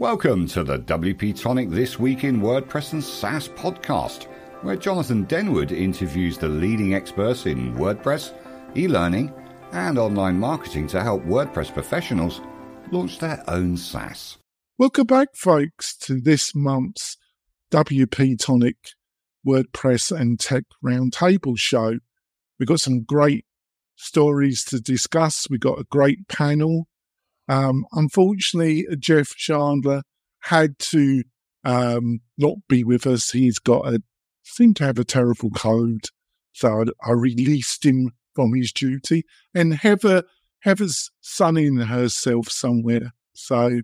Welcome to the WP Tonic This Week in WordPress and SaaS podcast, where Jonathan Denwood interviews the leading experts in WordPress, e-learning, and online marketing to help WordPress professionals launch their own SaaS. Welcome back, folks, to this month's WP Tonic WordPress and Tech Roundtable show. We've got some great stories to discuss. We've got a great panel. Unfortunately, Jeff Chandler had to not be with us. He's seemed to have a terrible cold, so I released him from his duty. And Heather's sunning herself somewhere, so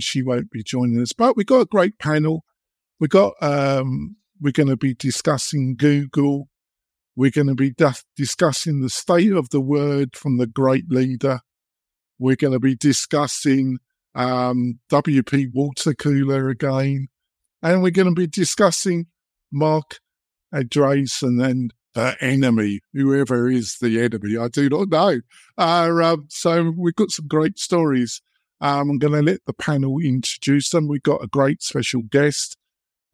she won't be joining us. But we've got a great panel. We're going to be discussing Google. We're going to be discussing the state of the word from the great leader. We're going to be discussing WP Watercooler again. And we're going to be discussing Marc Andreessen and the enemy, whoever is the enemy. I do not know. So we've got some great stories. I'm going to let the panel introduce them. We've got a great special guest.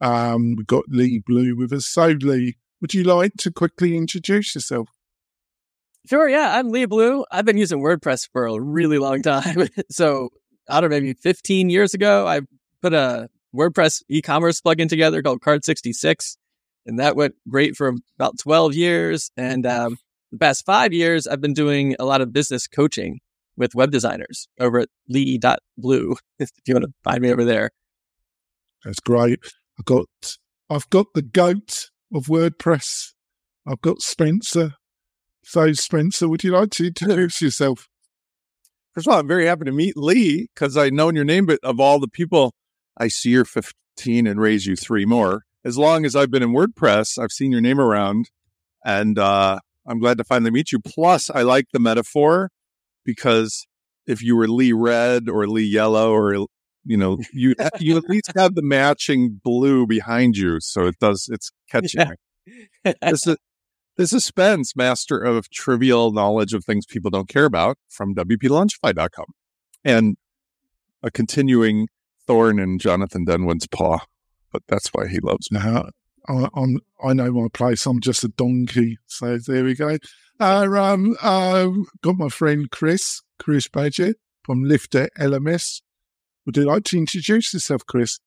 We've got Lee.blue with us. So, Lee, would you like to quickly introduce yourself? Sure, yeah. I'm Lee.blue. I've been using WordPress for a really long time. So, I don't know, maybe 15 years ago, I put a WordPress e-commerce plugin together called Cart66, and that went great for about 12 years. And the past 5 years, I've been doing a lot of business coaching with web designers over at Lee.blue, if you want to find me over there. That's great. I've got the goat of WordPress. I've got Spencer. So, Spencer, would you like to introduce yourself? First of all, I'm very happy to meet Lee because I've known your name, but of all the people, I see you're 15 and raise you 3 more. As long as I've been in WordPress, I've seen your name around, and I'm glad to finally meet you. Plus, I like the metaphor because if you were Lee Red or Lee Yellow or you at least have the matching blue behind you, so it's catching. Yeah. This is Spence, master of trivial knowledge of things people don't care about from WPLaunchify.com, and a continuing thorn in Jonathan Denwood's paw, but that's why he loves me. I know my place. I'm just a donkey. So there we go. Got my friend Chris Badgett from Lifter LMS. Would you like to introduce yourself, Chris?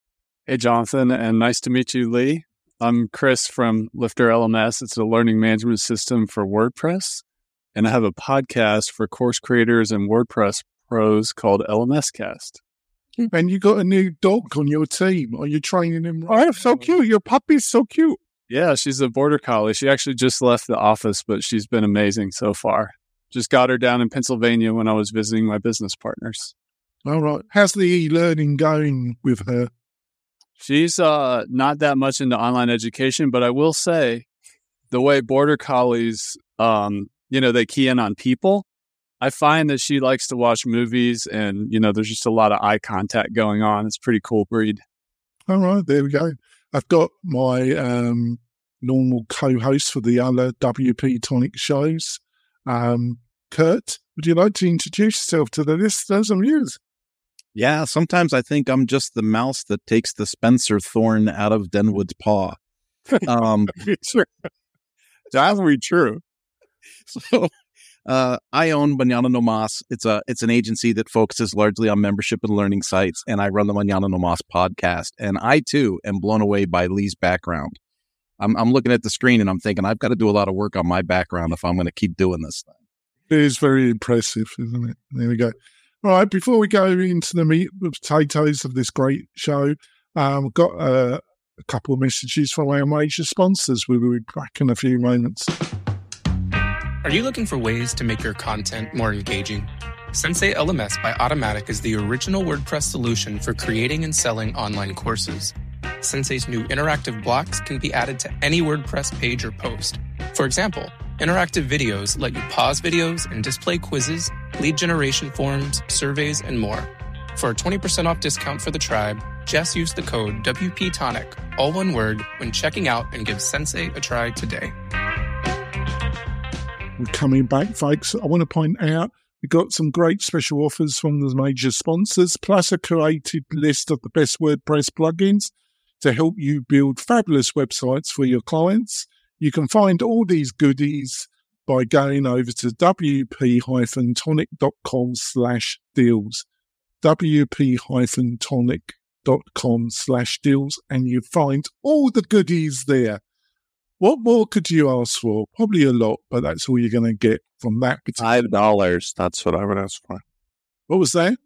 Hey, Jonathan, and nice to meet you, Lee. I'm Chris from Lifter LMS. It's a learning management system for WordPress. And I have a podcast for course creators and WordPress pros called LMS Cast. And you got a new dog on your team. Are you training him? Oh, so cute. Your puppy's so cute. Yeah, she's a border collie. She actually just left the office, but she's been amazing so far. Just got her down in Pennsylvania when I was visiting my business partners. All right. How's the e-learning going with her? She's not that much into online education, but I will say the way border collies, they key in on people. I find that she likes to watch movies and, there's just a lot of eye contact going on. It's a pretty cool breed. All right. There we go. I've got my normal co-host for the other WP Tonic shows. Kurt, would you like to introduce yourself to the listeners and viewers? Yeah, sometimes I think I'm just the mouse that takes the Spencer thorn out of Denwood's paw. Sure. That would be true. So I own Mañana No Más. It's an agency that focuses largely on membership and learning sites, and I run the Mañana No Más podcast. And I, too, am blown away by Lee's background. I'm looking at the screen, and I'm thinking, I've got to do a lot of work on my background if I'm going to keep doing this thing. It is very impressive, isn't it? There we go. All right, before we go into the meat and potatoes of this great show, I've got a couple of messages from our major sponsors. We will be back in a few moments. Are you looking for ways to make your content more engaging? Sensei LMS by Automattic is the original WordPress solution for creating and selling online courses. Sensei's new interactive blocks can be added to any WordPress page or post. For example, interactive videos let you pause videos and display quizzes, lead generation forms, surveys, and more. For a 20% off discount for the tribe, just use the code WPTonic, all one word, when checking out and give Sensei a try today. We're coming back, folks. I want to point out We got some great special offers from the major sponsors, plus a curated list of the best WordPress plugins to help you build fabulous websites for your clients. You can find all these goodies by going over to wp-tonic.com/deals, wp-tonic.com/deals, and you find all the goodies there. What more could you ask for? Probably a lot, but that's all you're going to get from that particular. $5. That's what I would ask for. What was that?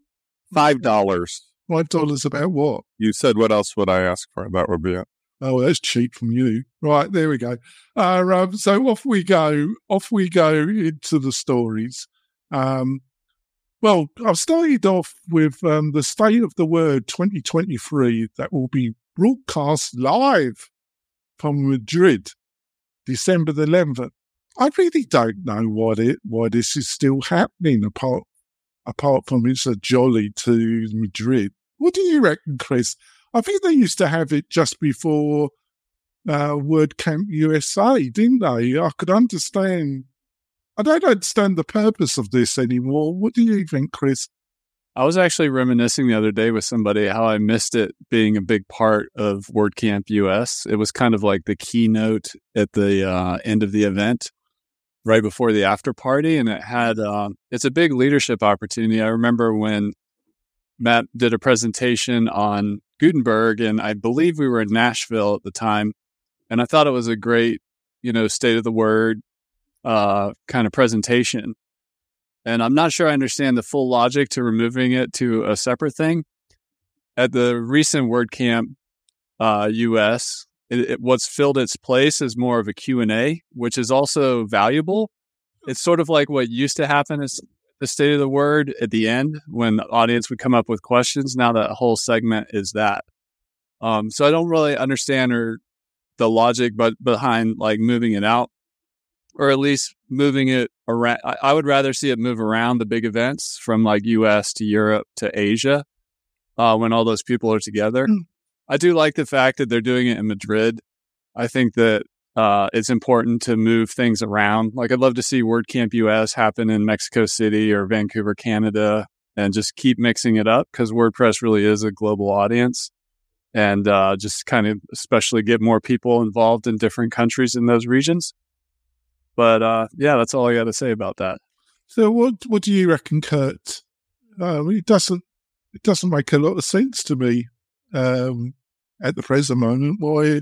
$5. $5 about what? You said, what else would I ask for? That would be it. Oh, that's cheap from you. Right, there we go. So off we go. Off we go into the stories. Well, I've started off with the State of the Word 2023 that will be broadcast live from Madrid, December the 11th. I really don't know why this is still happening, apart from it's a jolly to Madrid. What do you reckon, Chris? I think they used to have it just before WordCamp USA, didn't they? I could understand. I don't understand the purpose of this anymore. What do you think, Chris? I was actually reminiscing the other day with somebody how I missed it being a big part of WordCamp US. It was kind of like the keynote at the end of the event, right before the after party. And it had, it's a big leadership opportunity. I remember when Matt did a presentation on Gutenberg, and I believe we were in Nashville at the time. And I thought it was a great, state of the word kind of presentation. And I'm not sure I understand the full logic to removing it to a separate thing. At the recent WordCamp US, what's filled its place is more of a Q&A, which is also valuable. It's sort of like what used to happen is the State of the Word at the end when the audience would come up with questions. Now that whole segment is that. So I don't really understand the logic behind like moving it out, or at least moving it around. I would rather see it move around the big events from like US to Europe to Asia when all those people are together. Mm. I do like the fact that they're doing it in Madrid. I think that it's important to move things around. Like I'd love to see WordCamp US happen in Mexico City or Vancouver, Canada, and just keep mixing it up because WordPress really is a global audience, and just kind of especially get more people involved in different countries in those regions. But, yeah, that's all I got to say about that. So what do you reckon, Kurt? It doesn't make a lot of sense to me at the present moment. Why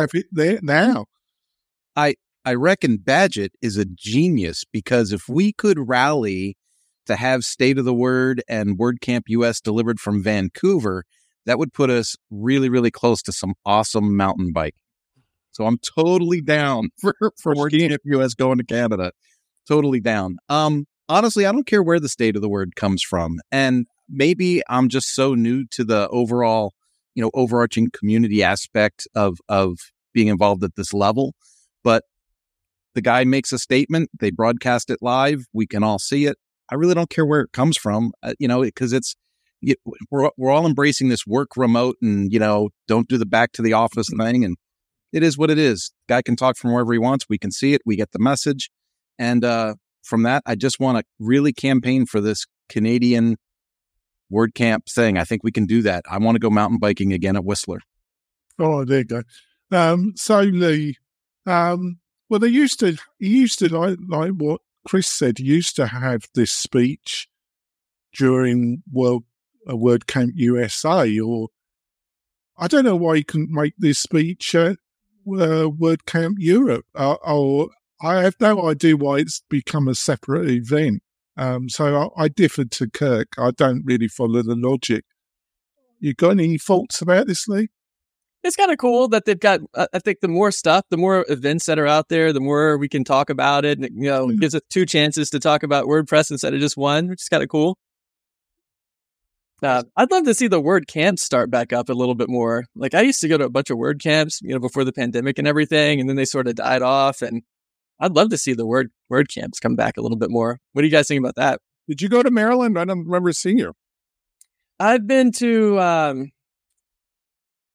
have it there now? I reckon Badgett is a genius, because if we could rally to have State of the Word and WordCamp US delivered from Vancouver, that would put us really, really close to some awesome mountain bike. So I'm totally down for WordCamp US going to Canada. Totally down. Honestly, I don't care where the State of the Word comes from. And maybe I'm just so new to the overall, overarching community aspect of being involved at this level. But the guy makes a statement. They broadcast it live. We can all see it. I really don't care where it comes from, because we're all embracing this work remote and, don't do the back to the office thing. And it is what it is. Guy can talk from wherever he wants. We can see it. We get the message. And from that, I just want to really campaign for this Canadian WordCamp thing. I think we can do that. I want to go mountain biking again at Whistler. Oh, there you go. So, Lee, well, he used to like what Chris said, he used to have this speech during WordCamp USA, or I don't know why he couldn't make this speech WordCamp Europe. I have no idea why it's become a separate event. So I differed to Kirk. I don't really follow the logic. You got any thoughts about this, Lee? It's kind of cool that they've got, I think the more stuff, the more events that are out there, the more we can talk about it. And it, gives us two chances to talk about WordPress instead of just one, which is kind of cool. I'd love to see the WordCamps start back up a little bit more. Like I used to go to a bunch of WordCamps, before the pandemic and everything, and then they sort of died off. And I'd love to see the WordCamps come back a little bit more. What do you guys think about that? Did you go to Maryland? I don't remember seeing you. I've been to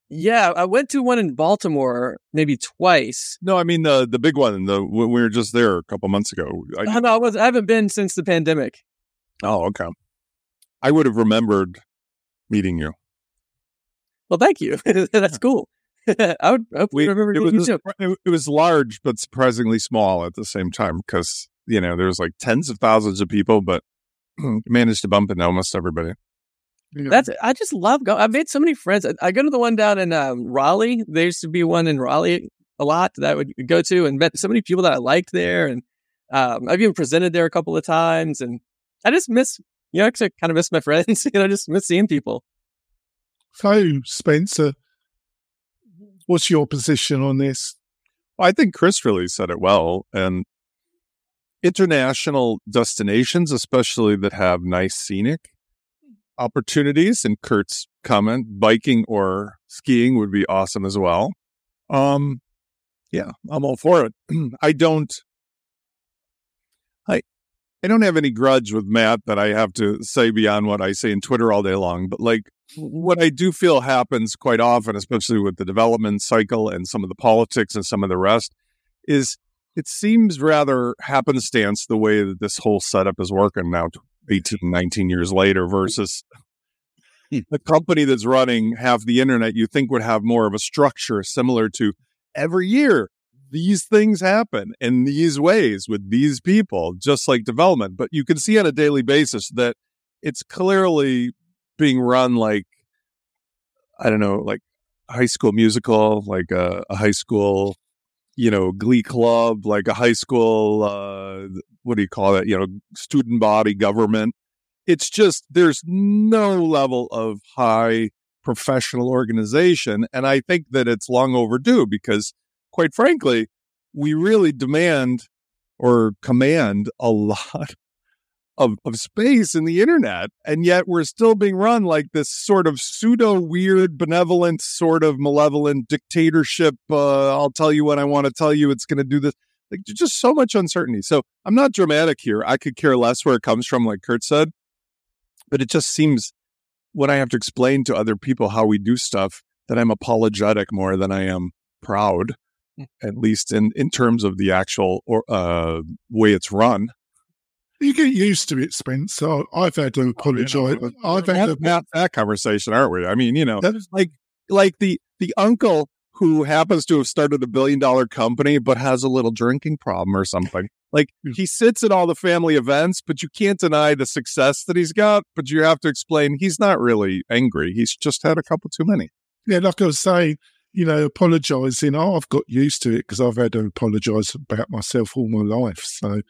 Yeah, I went to one in Baltimore maybe twice. No, I mean the big one. We were just there a couple months ago. I haven't been since the pandemic. Oh, okay. I would have remembered meeting you. Well, thank you. That's cool. I would hope we remember meeting you too. It was large, but surprisingly small at the same time because, you know, there was like tens of thousands of people, but managed to bump into almost everybody. Yeah. I just love going. I've made so many friends. I go to the one down in Raleigh. There used to be one in Raleigh a lot that I would go to and met so many people that I liked there. And I've even presented there a couple of times. And I just miss, you know, actually kind of miss my friends. You know, just miss seeing people. So, Spencer, what's your position on this? Well, I think Chris really said it well. And international destinations, especially that have nice scenic opportunities, and Kurt's comment, biking or skiing would be awesome as well. Yeah, I'm all for it. I don't have any grudge with Matt that I have to say beyond what I say in Twitter all day long, but like what I do feel happens quite often, especially with the development cycle and some of the politics and some of the rest, is it seems rather happenstance the way that this whole setup is working now 18, 19 years later versus the company that's running half the internet you think would have more of a structure similar to every year. These things happen in these ways with these people, just like development. But you can see on a daily basis that it's clearly being run like, I don't know, like High School Musical, like a high school, you know, glee club, like a high school, what do you call that? You know, student body government. It's just, there's no level of high professional organization. And I think that it's long overdue because, quite frankly, we really demand or command a lot of space in the internet. And yet we're still being run like this sort of pseudo weird, benevolent, sort of malevolent dictatorship. I'll tell you what I want to tell you. It's going to do this. Like, there's just so much uncertainty. So I'm not dramatic here. I could care less where it comes from, like Kurt said. But it just seems when I have to explain to other people how we do stuff that I'm apologetic more than I am proud. At least in terms of the actual way it's run. You get used to it, Spence. I've had to apologize. That conversation, aren't we? I mean, you know, like the uncle who happens to have started a $1 billion company but has a little drinking problem or something. Like, he sits at all the family events, but you can't deny the success that he's got, but you have to explain he's not really angry. He's just had a couple too many. Yeah, like I was saying, you know, apologising. Oh, I've got used to it because I've had to apologise about myself all my life. So,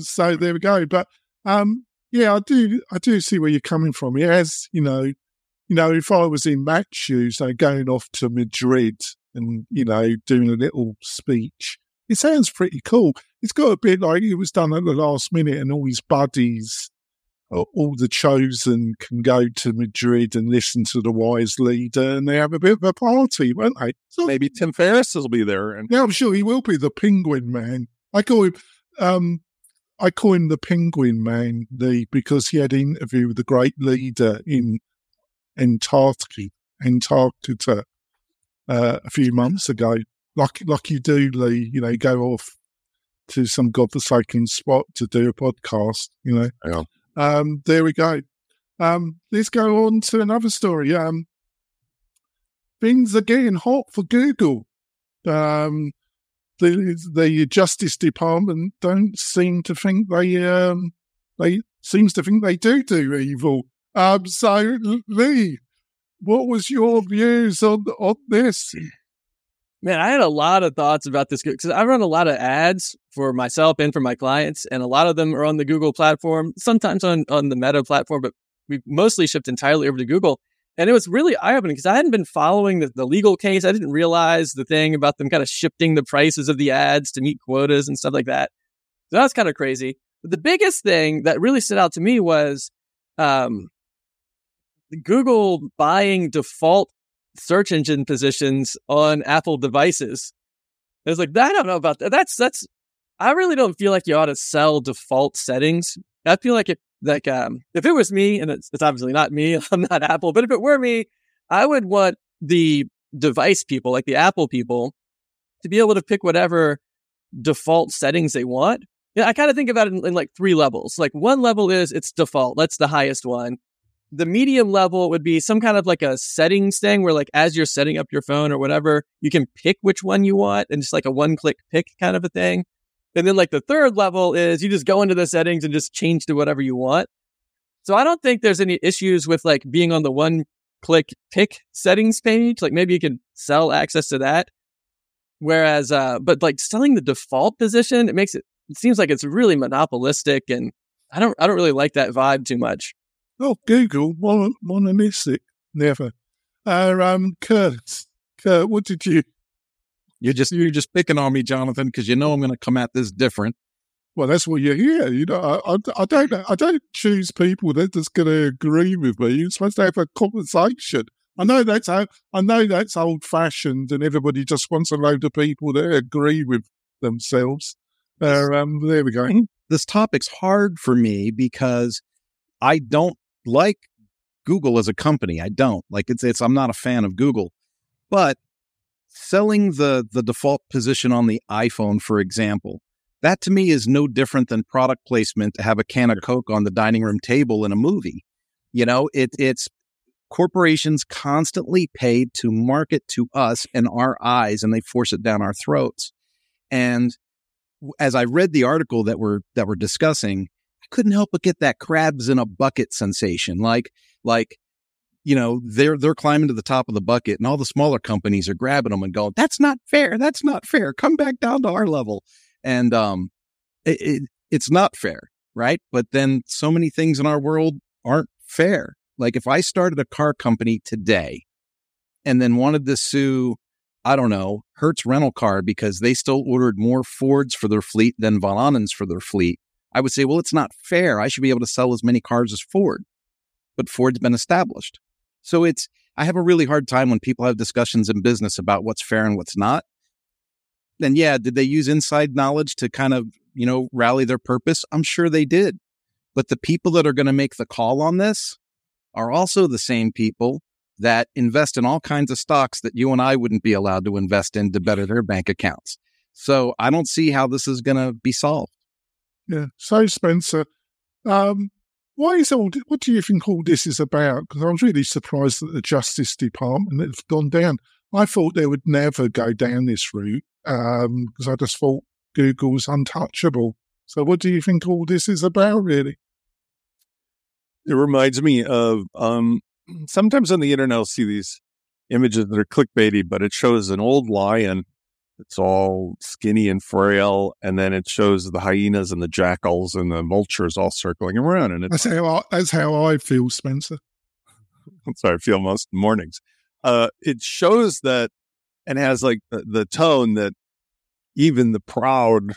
so there we go. But yeah, I do see where you're coming from. Yeah, as you know, if I was in Matt's shoes, so going off to Madrid and doing a little speech, it sounds pretty cool. It's got a bit like it was done at the last minute, and all his buddies, all the chosen, can go to Madrid and listen to the wise leader, and they have a bit of a party, won't they? So maybe Tim Ferriss will be there. Yeah, I'm sure he will be the Penguin Man. I call him the Penguin Man, Lee, because he had an interview with the great leader in Antarctica a few months ago. Like you do, Lee, go off to some godforsaken spot to do a podcast, Yeah. There we go. Let's go on to another story. Things are getting hot for Google. The Justice Department don't seem to think they do evil. So Lee, what was your views on this? Man, I had a lot of thoughts about this because I run a lot of ads for myself and for my clients, and a lot of them are on the Google platform, sometimes on the Meta platform, but we mostly shipped entirely over to Google. And it was really eye-opening because I hadn't been following the legal case. I didn't realize the thing about them kind of shifting the prices of the ads to meet quotas and stuff like that. So that was kind of crazy. But the biggest thing that really stood out to me was Google buying default search engine positions on Apple devices. I was like, I don't know about that. That's. I really don't feel like you ought to sell default settings. I feel like if it was me, and it's obviously not me, I'm not Apple, but if it were me, I would want the device people, like the Apple people, to be able to pick whatever default settings they want. Yeah, I kind of think about it in like three levels. Like one level is it's default. That's the highest one. The medium level would be some kind of like a settings thing where like as you're setting up your phone or whatever, you can pick which one you want and just like a one-click pick kind of a thing. And then like the third level is you just go into the settings and just change to whatever you want. So I don't think there's any issues with like being on the one-click pick settings page. Like maybe you can sell access to that. Whereas, but like selling the default position, it makes it, it seems like it's really monopolistic, and I don't really like that vibe too much. Oh, Google, monopolistic, never. Kurt, what did you? You're just picking on me, Jonathan, because you know I'm going to come at this different. Well, that's what you're here. You know, I don't choose people that just going to agree with me. You're supposed to have a conversation. I know that's old fashioned, and everybody just wants a load of people that agree with themselves. There we go. This topic's hard for me because I don't like Google as a company. I don't like it's. I'm not a fan of Google, but selling the default position on the iPhone, for example, that to me is no different than product placement to have a can of Coke on the dining room table in a movie. You know, it's corporations constantly paid to market to us and our eyes, and they force it down our throats. And as I read the article that we're discussing, I couldn't help but get that crabs in a bucket sensation. Like, you know, they're climbing to the top of the bucket, and all the smaller companies are grabbing them and going, "That's not fair. That's not fair. Come back down to our level." And it's not fair, right? But then so many things in our world aren't fair. Like if I started a car company today, and then wanted to sue, I don't know, Hertz Rental Car because they still ordered more Fords for their fleet than Valanans for their fleet, I would say, well, it's not fair. I should be able to sell as many cars as Ford. But Ford's been established. So I have a really hard time when people have discussions in business about what's fair and what's not. And yeah, did they use inside knowledge to kind of, you know, rally their purpose? I'm sure they did. But the people that are going to make the call on this are also the same people that invest in all kinds of stocks that you and I wouldn't be allowed to invest in to better their bank accounts. So I don't see how this is going to be solved. Yeah. So, Spencer, what do you think all this is about? Because I was really surprised that the Justice Department has gone down. I thought they would never go down this route because I just thought Google's untouchable. So what do you think all this is about, really? It reminds me of... sometimes on the internet, I'll see these images that are clickbaity, but it shows an old lion that's all skinny and frail, and then it shows the hyenas and the jackals and the vultures all circling around. And it's that's how I feel, Spencer. That's how I feel most mornings. It shows that and has like the tone that even the proud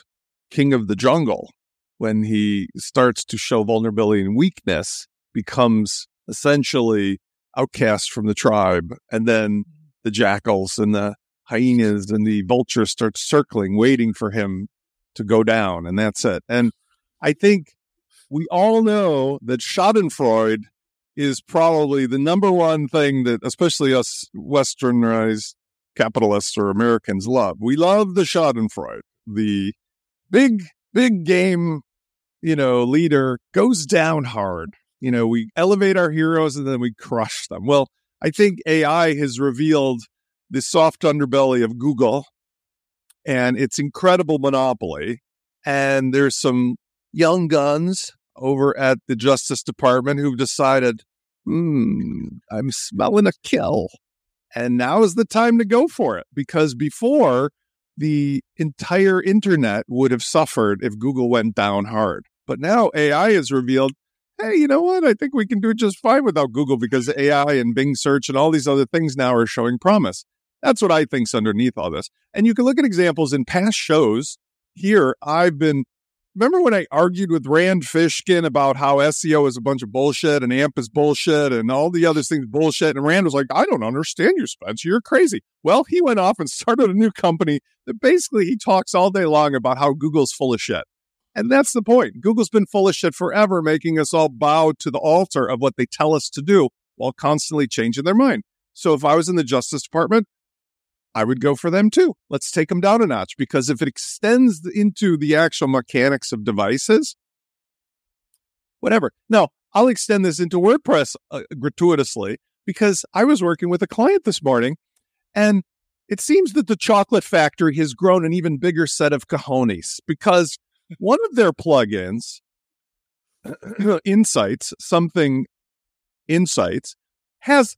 king of the jungle, when he starts to show vulnerability and weakness, becomes essentially outcast from the tribe, and then the jackals and the hyenas and the vultures start circling, waiting for him to go down, and that's it. And I think we all know that Schadenfreude is probably the number one thing that especially us Westernized capitalists or Americans love. We love the Schadenfreude. The big game, you know, leader goes down hard. You know, we elevate our heroes and then we crush them. Well, I think AI has revealed the soft underbelly of Google and its incredible monopoly. And there's some young guns over at the Justice Department who've decided, I'm smelling a kill. And now is the time to go for it. Because before, the entire internet would have suffered if Google went down hard. But now AI has revealed, hey, you know what? I think we can do just fine without Google because AI and Bing search and all these other things now are showing promise. That's what I think's underneath all this. And you can look at examples in past shows. Here, remember when I argued with Rand Fishkin about how SEO is a bunch of bullshit and AMP is bullshit and all the other things bullshit. And Rand was like, I don't understand you, Spencer. You're crazy. Well, he went off and started a new company that basically he talks all day long about how Google's full of shit. And that's the point. Google's been full of shit forever, making us all bow to the altar of what they tell us to do while constantly changing their mind. So if I was in the Justice Department, I would go for them too. Let's take them down a notch, because if it extends into the actual mechanics of devices, whatever. Now, I'll extend this into WordPress gratuitously, because I was working with a client this morning, and it seems that the chocolate factory has grown an even bigger set of cojones, because one of their plugins, Insights, has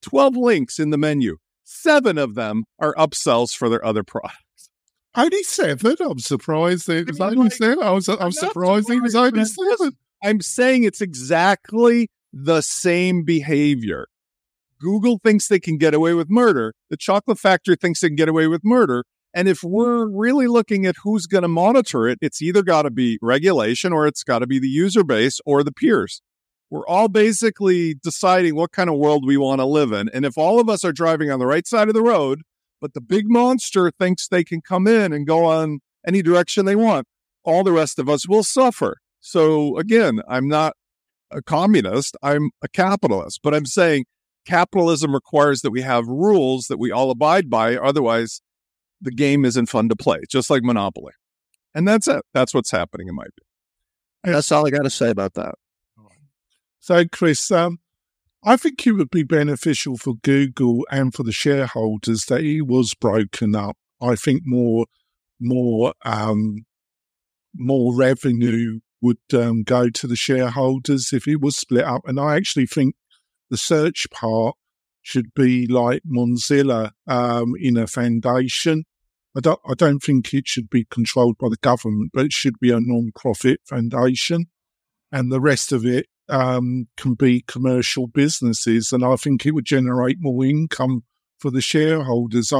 12 links in the menu. 7 of them are upsells for their other products. Only 7? I'm surprised it was only 7. I'm surprised it was only 7. I'm saying it's exactly the same behavior. Google thinks they can get away with murder. The chocolate factory thinks they can get away with murder. And if we're really looking at who's going to monitor it, it's either got to be regulation, or it's got to be the user base or the peers. We're all basically deciding what kind of world we want to live in. And if all of us are driving on the right side of the road, but the big monster thinks they can come in and go on any direction they want, all the rest of us will suffer. So again, I'm not a communist. I'm a capitalist. But I'm saying capitalism requires that we have rules that we all abide by. Otherwise, the game isn't fun to play, just like Monopoly. And that's it. That's what's happening in my view. That's all I got to say about that. So, Chris, I think it would be beneficial for Google and for the shareholders that it was broken up. I think more revenue would go to the shareholders if it was split up. And I actually think the search part should be like Mozilla in a foundation. I don't think it should be controlled by the government, but it should be a non-profit foundation. And the rest of it can be commercial businesses, and I think it would generate more income for the shareholders.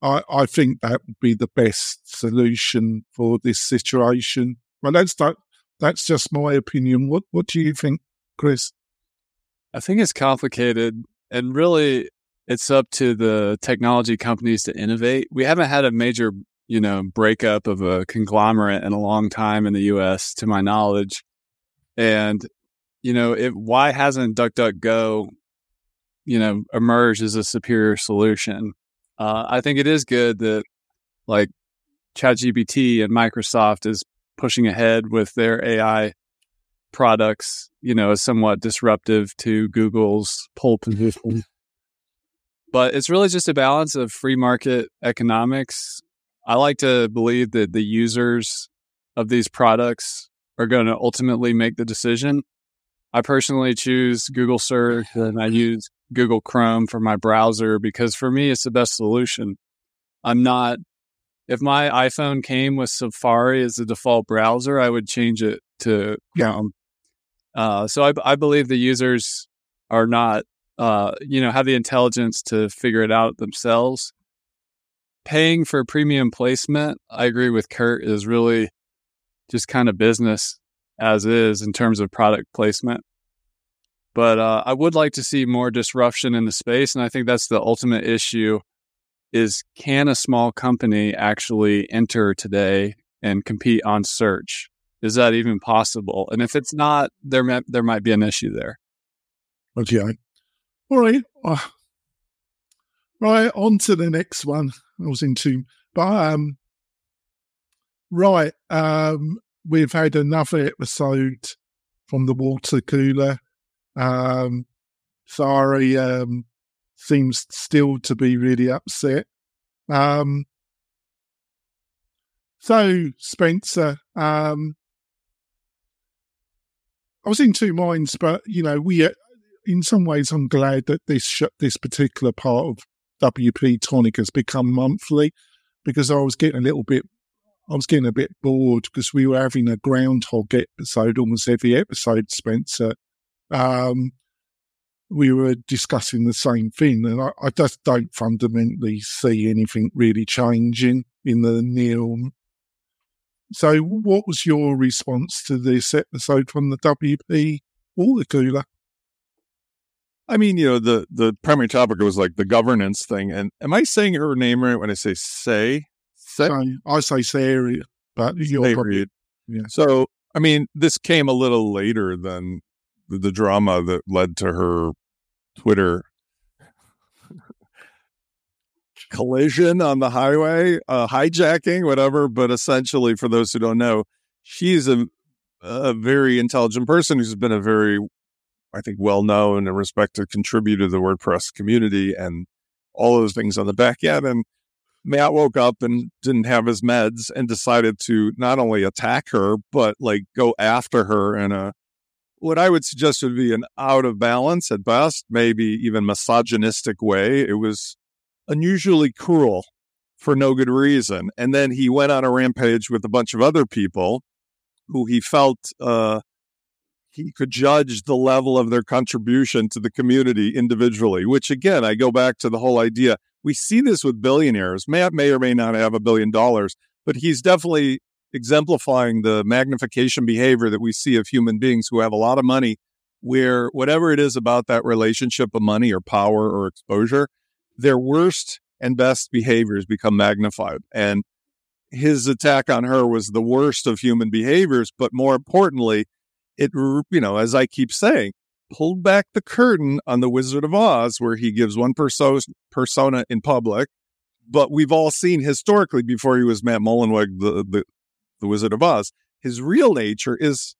I think that would be the best solution for this situation. Well, that's just my opinion. What do you think, Chris? I think it's complicated, and really, it's up to the technology companies to innovate. We haven't had a major, breakup of a conglomerate in a long time in the U.S., to my knowledge, and why hasn't DuckDuckGo, emerged as a superior solution? I think it is good that like ChatGPT and Microsoft is pushing ahead with their AI products, is somewhat disruptive to Google's pole position. But it's really just a balance of free market economics. I like to believe that the users of these products are going to ultimately make the decision. I personally choose Google Search, and I use Google Chrome for my browser because for me, it's the best solution. If my iPhone came with Safari as the default browser, I would change it to Chrome. So I believe the users are not, have the intelligence to figure it out themselves. Paying for premium placement, I agree with Kurt, is really just kind of business as is in terms of product placement. But I would like to see more disruption in the space. And I think that's the ultimate issue is, can a small company actually enter today and compete on search? Is that even possible? And if it's not, there might be an issue there. Okay. All right. Right. On to the next one. I was in tune. But, right. We've had another episode from the water cooler. Sari seems still to be really upset. So, Spencer, I was in two minds, but, we, in some ways, I'm glad that this particular part of WP Tonic has become monthly, because I was getting a bit bored because we were having a groundhog episode almost every episode, Spencer. We were discussing the same thing, and I just don't fundamentally see anything really changing in the near. So what was your response to this episode from the WP Watercooler? I mean, the primary topic was like the governance thing. And am I saying her name right when I say? I say Sarah, but you're probably, yeah. So, I mean, this came a little later than the drama that led to her Twitter collision on the highway, hijacking, whatever. But essentially, for those who don't know, she's a very intelligent person who's been a very, I think, well-known and respected contributor to the WordPress community and all those things on the back end. And Matt woke up and didn't have his meds and decided to not only attack her, but like go after her in a, what I would suggest would be an out of balance at best, maybe even misogynistic way. It was unusually cruel for no good reason. And then he went on a rampage with a bunch of other people who he felt he could judge the level of their contribution to the community individually, which again, I go back to the whole idea. We see this with billionaires. Matt may or may not have $1 billion, but he's definitely exemplifying the magnification behavior that we see of human beings who have a lot of money, where whatever it is about that relationship of money or power or exposure, their worst and best behaviors become magnified. And his attack on her was the worst of human behaviors, but more importantly, it, you know, as I keep saying, pulled back the curtain on The Wizard of Oz, where he gives one persona in public, but we've all seen historically before he was Matt Mullenweg, the Wizard of Oz, his real nature is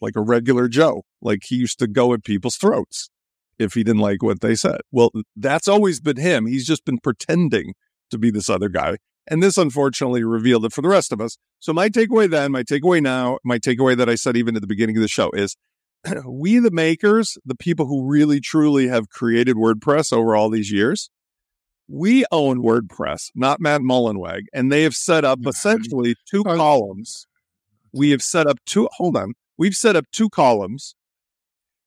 like a regular Joe. Like he used to go at people's throats if he didn't like what they said. Well, that's always been him. He's just been pretending to be this other guy. And this unfortunately revealed it for the rest of us. So my takeaway then, my takeaway now, my takeaway that I said even at the beginning of the show is we, the makers, the people who really truly have created WordPress over all these years, we own WordPress, not Matt Mullenweg. And they have set up essentially two columns. We have set up two, hold on. We've set up two columns,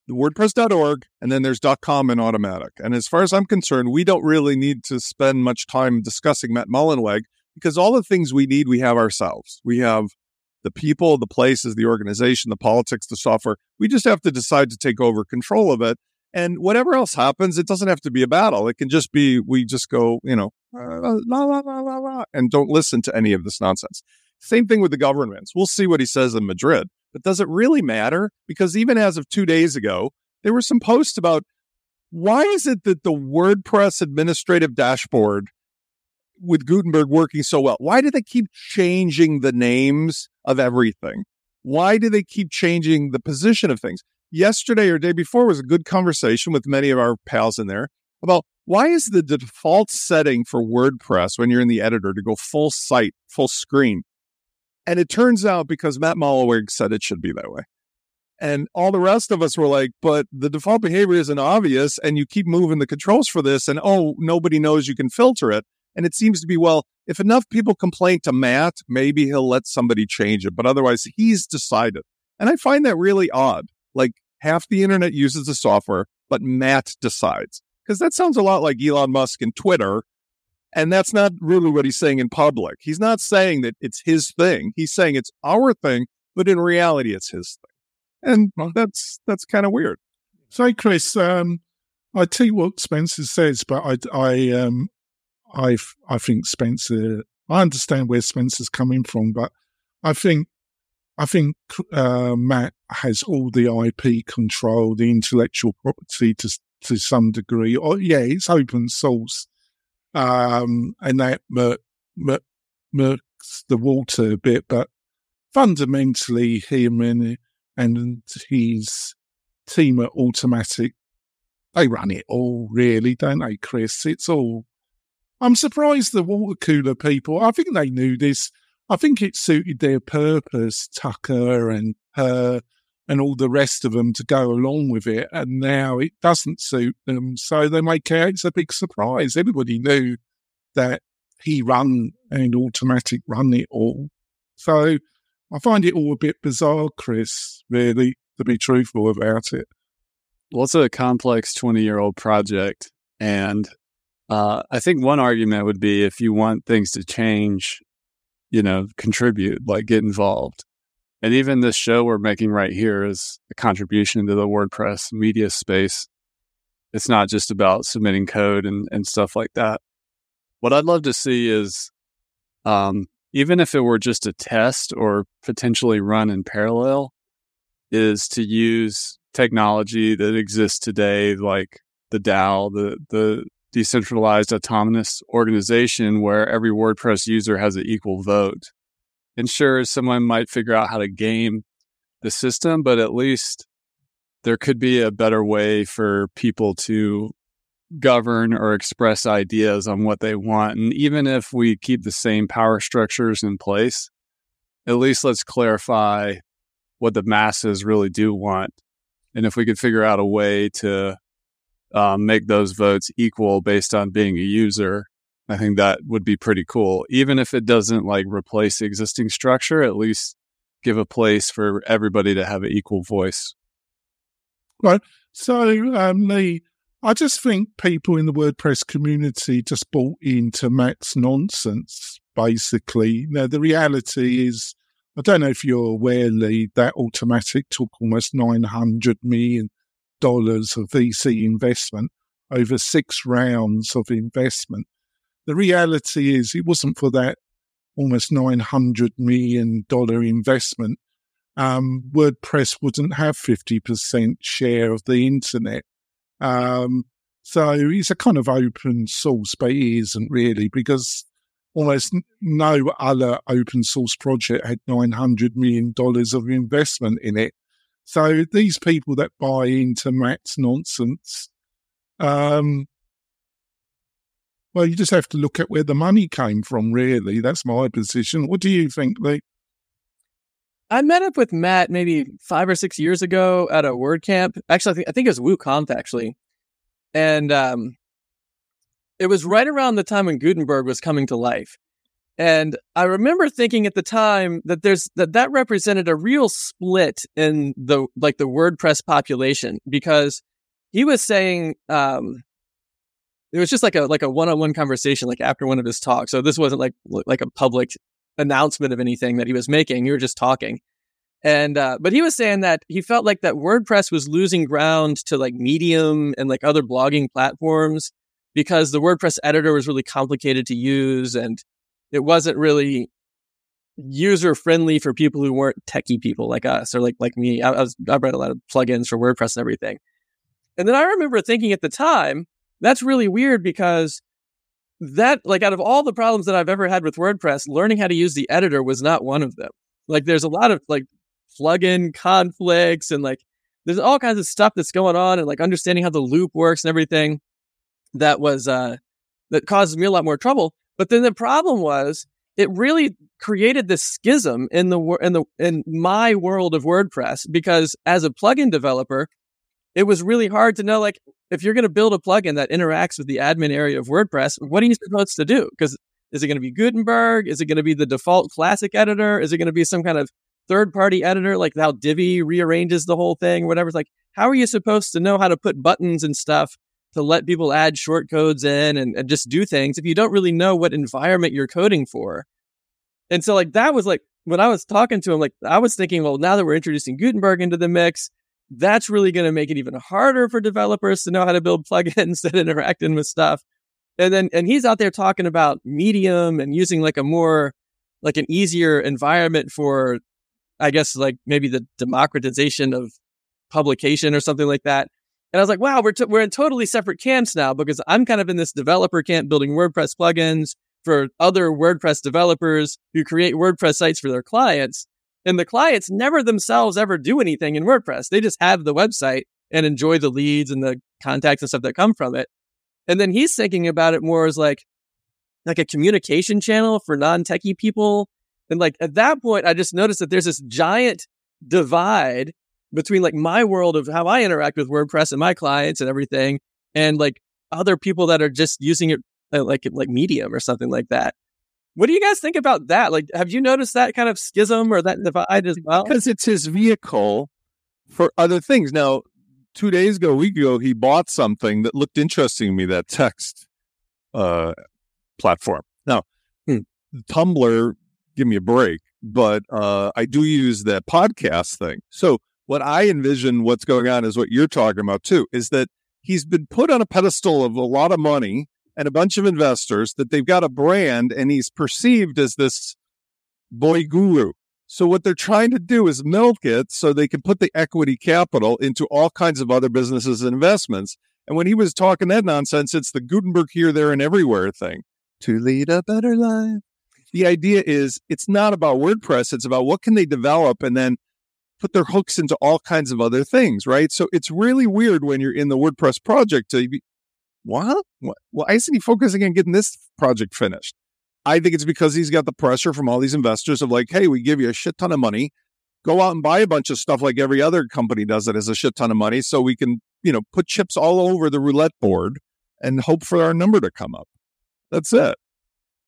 the WordPress.org, and then there's .com and Automattic. And as far as I'm concerned, we don't really need to spend much time discussing Matt Mullenweg because all the things we need, we have ourselves. We have the people, the places, the organization, the politics, the software. We just have to decide to take over control of it. And whatever else happens, it doesn't have to be a battle. It can just be, we just go, you know, la, la, la, la, la, and don't listen to any of this nonsense. Same thing with the governments. We'll see what he says in Madrid. But does it really matter? Because even as of 2 days ago, there were some posts about why is it that the WordPress administrative dashboard with Gutenberg working so well? Why do they keep changing the names of everything? Why do they keep changing the position of things? Yesterday or day before was a good conversation with many of our pals in there about why is the default setting for WordPress when you're in the editor to go full site, full screen? And it turns out because Matt Mullenweg said it should be that way. And all the rest of us were like, but the default behavior isn't obvious and you keep moving the controls for this and, oh, nobody knows you can filter it. And it seems to be, well, if enough people complain to Matt, maybe he'll let somebody change it. But otherwise, he's decided. And I find that really odd. Like half the internet uses the software, but Matt decides. Because that sounds a lot like Elon Musk and Twitter. And that's not really what he's saying in public. He's not saying that it's his thing. He's saying it's our thing, but in reality, it's his thing. And well, that's kind of weird. So, Chris, I tell you what Spencer says, but I think Spencer, I understand where Spencer's coming from, but I think Matt has all the IP control, the intellectual property to some degree. Or yeah, it's open source. And that murks the water a bit, but fundamentally him and his team at Automattic, they run it all really, don't they, Chris? It's all. I'm surprised the water cooler people, I think they knew this. I think it suited their purpose, Tucker and her and all the rest of them to go along with it. And now it doesn't suit them. So they make out it's a big surprise. Everybody knew that he run and Automattic run it all. So I find it all a bit bizarre, Chris, really, to be truthful about it. Well, it's a complex 20-year-old project. And I think one argument would be if you want things to change, you know, contribute, like get involved. And even this show we're making right here is a contribution to the WordPress media space. It's not just about submitting code and stuff like that. What I'd love to see is, even if it were just a test or potentially run in parallel, is to use technology that exists today, like the DAO, the decentralized autonomous organization where every WordPress user has an equal vote. And sure, someone might figure out how to game the system, but at least there could be a better way for people to govern or express ideas on what they want. And even if we keep the same power structures in place, at least let's clarify what the masses really do want. And if we could figure out a way to make those votes equal based on being a user, I think that would be pretty cool. Even if it doesn't like replace the existing structure, at least give a place for everybody to have an equal voice. Right. So, Lee, I just think people in the WordPress community just bought into Mac's nonsense, basically. Now, the reality is, I don't know if you're aware, Lee, that Automattic took almost $900 million of VC investment over 6 rounds of investment. The reality is it wasn't for that almost $900 million investment. WordPress wouldn't have 50% share of the internet. So it's a kind of open source, but it isn't really, because almost no other open source project had $900 million of investment in it. So these people that buy into Mac's nonsense, well, you just have to look at where the money came from, really. That's my position. What do you think, Lee? I met up with Matt maybe 5 or 6 years ago at a WordCamp. Actually, I think it was WooConf, actually. And it was right around the time when Gutenberg was coming to life. And I remember thinking at the time that that represented a real split in the WordPress population, because he was saying it was just like a one-on-one conversation, like after one of his talks. So this wasn't like a public announcement of anything that he was making. You were just talking. And but he was saying that he felt like that WordPress was losing ground to like Medium and like other blogging platforms, because the WordPress editor was really complicated to use and it wasn't really user friendly for people who weren't techie people like us or like me. I read a lot of plugins for WordPress and everything. And then I remember thinking at the time, that's really weird, because that, like, out of all the problems that I've ever had with WordPress, learning how to use the editor was not one of them. Like, there's a lot of, like, plugin conflicts and, like, there's all kinds of stuff that's going on and, like, understanding how the loop works and everything that was, that caused me a lot more trouble. But then the problem was it really created this schism in my world of WordPress, because as a plugin developer, it was really hard to know, like, if you're going to build a plugin that interacts with the admin area of WordPress, what are you supposed to do? Because is it going to be Gutenberg? Is it going to be the default classic editor? Is it going to be some kind of third-party editor, like how Divi rearranges the whole thing, whatever? It's like, how are you supposed to know how to put buttons and stuff to let people add shortcodes in and just do things if you don't really know what environment you're coding for? And so, like, that was, like, when I was talking to him, like, I was thinking, well, now that we're introducing Gutenberg into the mix, that's really going to make it even harder for developers to know how to build plugins that interact in with stuff. And he's out there talking about Medium and using like a more, like an easier environment for, I guess, like maybe the democratization of publication or something like that. And I was like, wow, we're in totally separate camps now, because I'm kind of in this developer camp building WordPress plugins for other WordPress developers who create WordPress sites for their clients. And the clients never themselves ever do anything in WordPress. They just have the website and enjoy the leads and the contacts and stuff that come from it. And then he's thinking about it more as like a communication channel for non-techie people. And like at that point, I just noticed that there's this giant divide between like my world of how I interact with WordPress and my clients and everything, and like other people that are just using it like Medium or something like that. What do you guys think about that? Like, have you noticed that kind of schism or that divide as well? Because it's his vehicle for other things. Now, 2 days ago, a week ago, he bought something that looked interesting to me, that text platform. Now, Tumblr, give me a break, but I do use that podcast thing. So what I envision what's going on is what you're talking about, too, is that he's been put on a pedestal of a lot of money and a bunch of investors, that they've got a brand, and he's perceived as this boy guru. So what they're trying to do is milk it so they can put the equity capital into all kinds of other businesses and investments. And when he was talking that nonsense, it's the Gutenberg here, there, and everywhere thing. To lead a better life. The idea is it's not about WordPress. It's about what can they develop and then put their hooks into all kinds of other things, right? So it's really weird when you're in the WordPress project to be, what? Why isn't he focusing on getting this project finished? I think it's because he's got the pressure from all these investors of like, hey, we give you a shit ton of money. Go out and buy a bunch of stuff like every other company does that has a shit ton of money so we can, you know, put chips all over the roulette board and hope for our number to come up. That's it.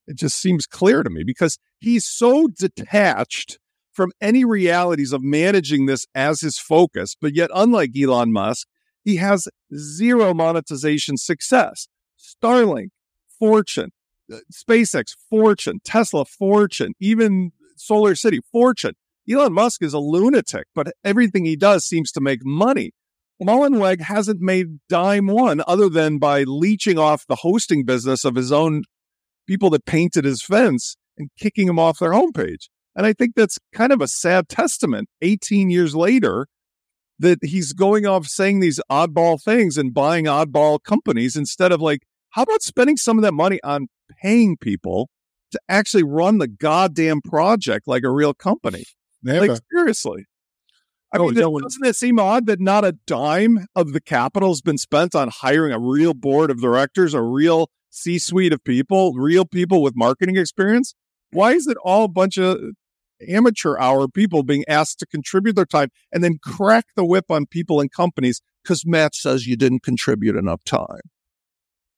It just seems clear to me because he's so detached from any realities of managing this as his focus. But yet, unlike Elon Musk, he has zero monetization success. Starlink, fortune. SpaceX, fortune. Tesla, fortune. Even Solar City, fortune. Elon Musk is a lunatic, but everything he does seems to make money. Mullenweg hasn't made dime one other than by leeching off the hosting business of his own people that painted his fence and kicking him off their homepage. And I think that's kind of a sad testament 18 years later that he's going off saying these oddball things and buying oddball companies instead of like, how about spending some of that money on paying people to actually run the goddamn project like a real company? Never. Like, seriously. Doesn't it seem odd that not a dime of the capital has been spent on hiring a real board of directors, a real C-suite of people, real people with marketing experience? Why is it all a bunch of amateur hour people being asked to contribute their time and then crack the whip on people and companies because Matt says you didn't contribute enough time?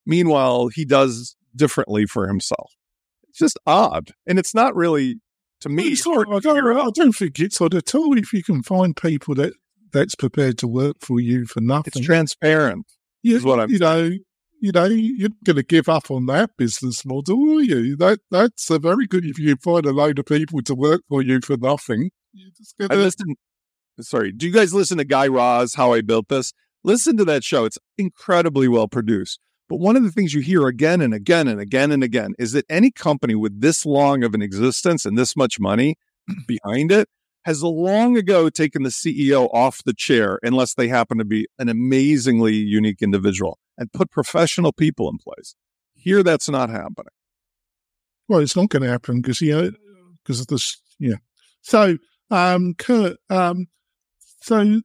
Meanwhile, he does differently for himself. It's just odd. And it's not really... To me, I don't think it's odd at all if you can find people that's prepared to work for you for nothing. It's transparent. Yeah, you know, you're going to give up on that business model, are you? That's a very good. If you find a load of people to work for you for nothing, you're just going to. Do you guys listen to Guy Raz? How I Built This? Listen to that show. It's incredibly well produced. But one of the things you hear again and again and again and again is that any company with this long of an existence and this much money behind it has long ago taken the CEO off the chair unless they happen to be an amazingly unique individual and put professional people in place. Here, that's not happening. Well, it's not going to happen because, you know, because of this, yeah. So, Kurt, so I don't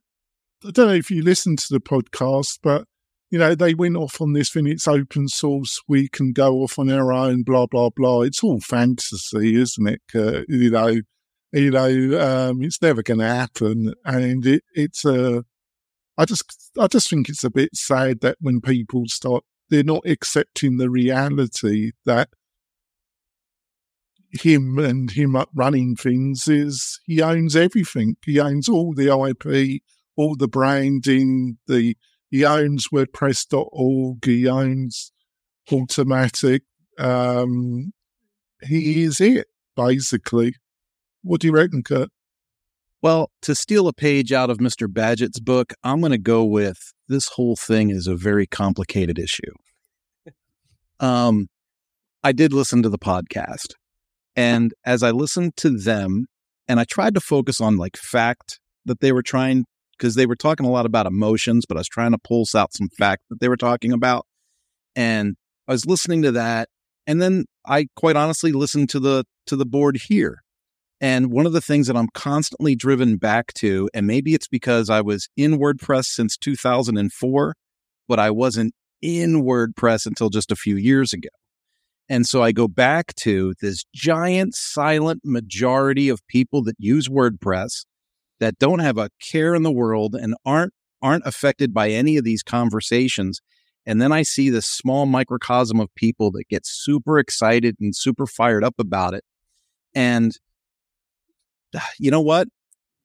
know if you listened to the podcast, but you know, they went off on this thing, it's open source, we can go off on our own, blah, blah, blah. It's all fantasy, isn't it, Kurt? It's never going to happen. And I just think it's a bit sad that when people start, they're not accepting the reality that him up running things is, he owns everything. He owns all the IP, all the branding, he owns WordPress.org. He owns Automattic. He is it, basically. What do you reckon, Kurt? Well, to steal a page out of Mr. Badgett's book, I'm going to go with this whole thing is a very complicated issue. I did listen to the podcast. And as I listened to them, and I tried to focus on like fact that they were trying because they were talking a lot about emotions, but I was trying to pulse out some fact that they were talking about. And I was listening to that. And then I quite honestly listened to the board here. And one of the things that I'm constantly driven back to, and maybe it's because I was in WordPress since 2004, but I wasn't in WordPress until just a few years ago. And so I go back to this giant silent majority of people that use WordPress that don't have a care in the world and aren't affected by any of these conversations. And then I see this small microcosm of people that get super excited and super fired up about it. And you know what?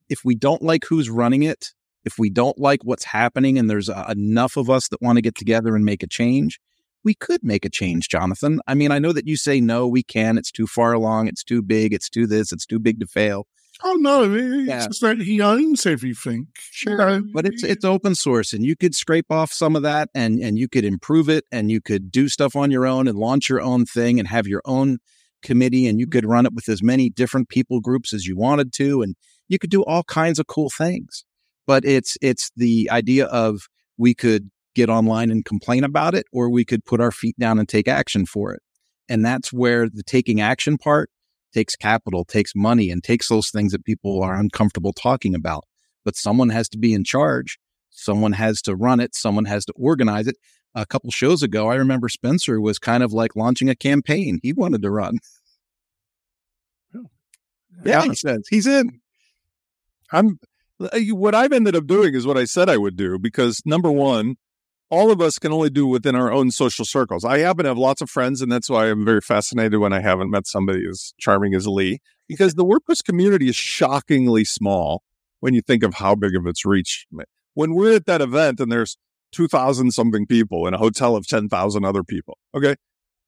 If we don't like who's running it, if we don't like what's happening and there's enough of us that want to get together and make a change, we could make a change, Jonathan. I mean, I know that you say, no, we can't. It's too far along. It's too big. It's too this. It's too big to fail. Oh, no, it's just that he owns everything. Sure, but it's open source, and you could scrape off some of that, and you could improve it, and you could do stuff on your own and launch your own thing and have your own committee, and you could run it with as many different people groups as you wanted to, and you could do all kinds of cool things. But it's the idea of we could get online and complain about it, or we could put our feet down and take action for it. And that's where the taking action part takes capital, takes money, and takes those things that people are uncomfortable talking about. But someone has to be in charge. Someone has to run it. Someone has to organize it. A couple shows ago, I remember Spencer was kind of like launching a campaign he wanted to run. Yeah, he says he's in. What I've ended up doing is what I said I would do, because number one, all of us can only do within our own social circles. I happen to have lots of friends, and that's why I'm very fascinated when I haven't met somebody as charming as Lee, because the WordPress community is shockingly small when you think of how big of its reach. When we're at that event and there's 2,000 something people in a hotel of 10,000 other people, okay?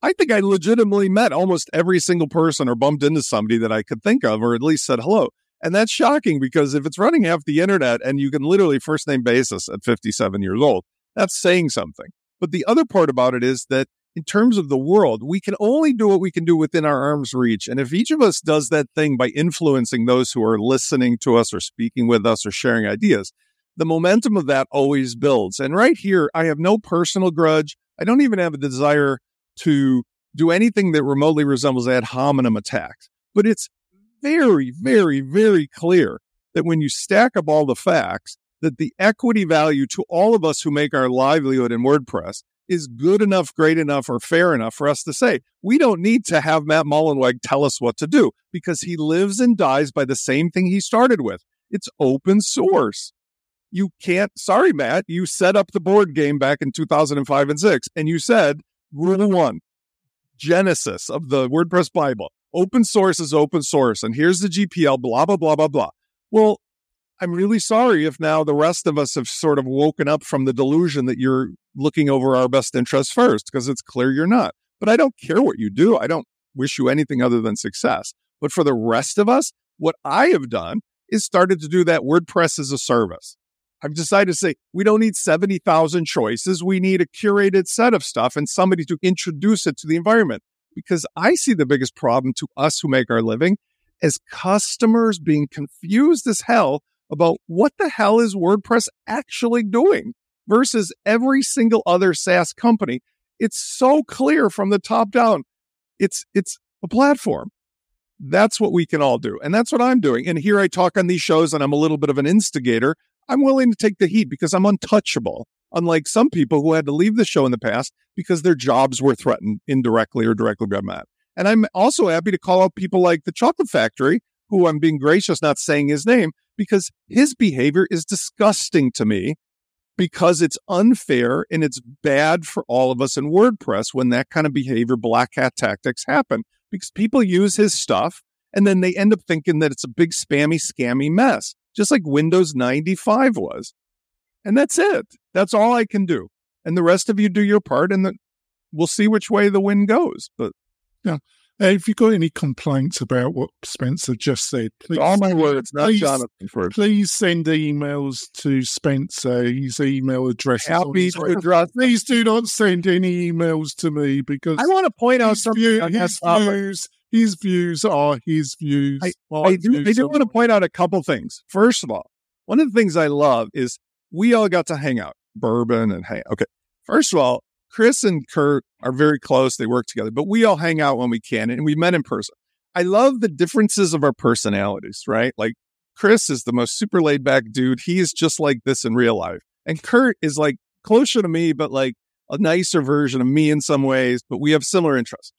I think I legitimately met almost every single person or bumped into somebody that I could think of, or at least said hello. And that's shocking, because if it's running half the internet and you can literally first name basis at 57 years old, that's saying something. But the other part about it is that in terms of the world, we can only do what we can do within our arm's reach. And if each of us does that thing by influencing those who are listening to us or speaking with us or sharing ideas, the momentum of that always builds. And right here, I have no personal grudge. I don't even have a desire to do anything that remotely resembles ad hominem attacks. But it's very, very, very clear that when you stack up all the facts, that the equity value to all of us who make our livelihood in WordPress is good enough, great enough, or fair enough for us to say, we don't need to have Matt Mullenweg tell us what to do, because he lives and dies by the same thing he started with. It's open source. You can't, sorry, Matt, you set up the board game back in 2005 and 6, and you said, rule one, genesis of the WordPress Bible, open source is open source, and here's the GPL, blah, blah, blah, blah, blah. Well, I'm really sorry if now the rest of us have sort of woken up from the delusion that you're looking over our best interests first, because it's clear you're not. But I don't care what you do. I don't wish you anything other than success. But for the rest of us, what I have done is started to do that WordPress as a service. I've decided to say, we don't need 70,000 choices. We need a curated set of stuff and somebody to introduce it to the environment. Because I see the biggest problem to us who make our living as customers being confused as hell about what the hell is WordPress actually doing versus every single other SaaS company. It's so clear from the top down. It's a platform. That's what we can all do. And that's what I'm doing. And here I talk on these shows and I'm a little bit of an instigator. I'm willing to take the heat because I'm untouchable, unlike some people who had to leave the show in the past because their jobs were threatened indirectly or directly by Matt. And I'm also happy to call out people like the Chocolate Factory, who I'm being gracious not saying his name, because his behavior is disgusting to me because it's unfair and it's bad for all of us in WordPress when that kind of behavior, black hat tactics happen, because people use his stuff and then they end up thinking that it's a big spammy, scammy mess, just like Windows 95 was. And that's it. That's all I can do. And the rest of you do your part, and we'll see which way the wind goes. But yeah, if you've got any complaints about what Spencer just said, please, all my words, not Jonathan's words. Please send emails to Spencer. His email address is on his address. Please do not send any emails to me, because I want to point out something. His views are his views. I do want to point out a couple things. First of all, one of the things I love is we all got to hang out, bourbon and hang out. Okay. First of all, Chris and Kurt are very close. They work together, but we all hang out when we can, and we met in person. I love the differences of our personalities, right? Like Chris is the most super laid back dude. He is just like this in real life. And Kurt is like closer to me, but like a nicer version of me in some ways, but we have similar interests.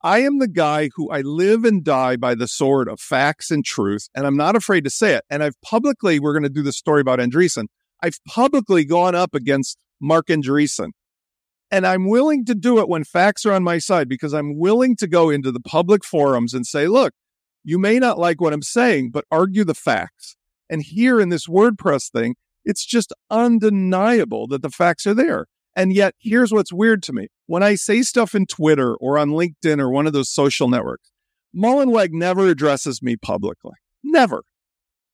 I am the guy who I live and die by the sword of facts and truth, and I'm not afraid to say it. And I've publicly, we're going to do the story about Andreessen, I've publicly gone up against Marc Andreessen. And I'm willing to do it when facts are on my side, because I'm willing to go into the public forums and say, look, you may not like what I'm saying, but argue the facts. And here in this WordPress thing, it's just undeniable that the facts are there. And yet, here's what's weird to me. When I say stuff in Twitter or on LinkedIn or one of those social networks, Mullenweg never addresses me publicly. Never.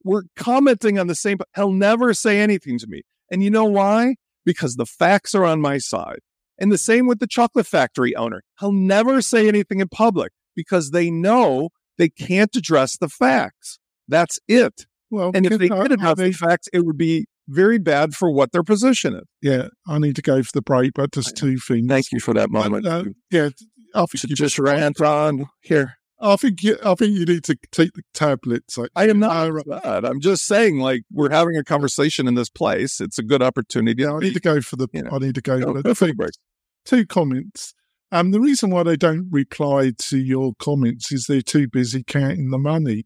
We're commenting on the same, but he'll never say anything to me. And you know why? Because the facts are on my side. And the same with the Chocolate Factory owner. He'll never say anything in public because they know they can't address the facts. That's it. Well, and if they did address the facts, it would be very bad for what their position is. Yeah, I need to go for the break, but there's two things. Thank you for that moment. I think you just rant on here. I think you need to take the tablets. Like, I am not bad. I'm just saying, like, we're having a conversation in this place. It's a good opportunity. Yeah, I need to go for the. You know, I need to go for the break. Two comments. The reason why they don't reply to your comments is they're too busy counting the money.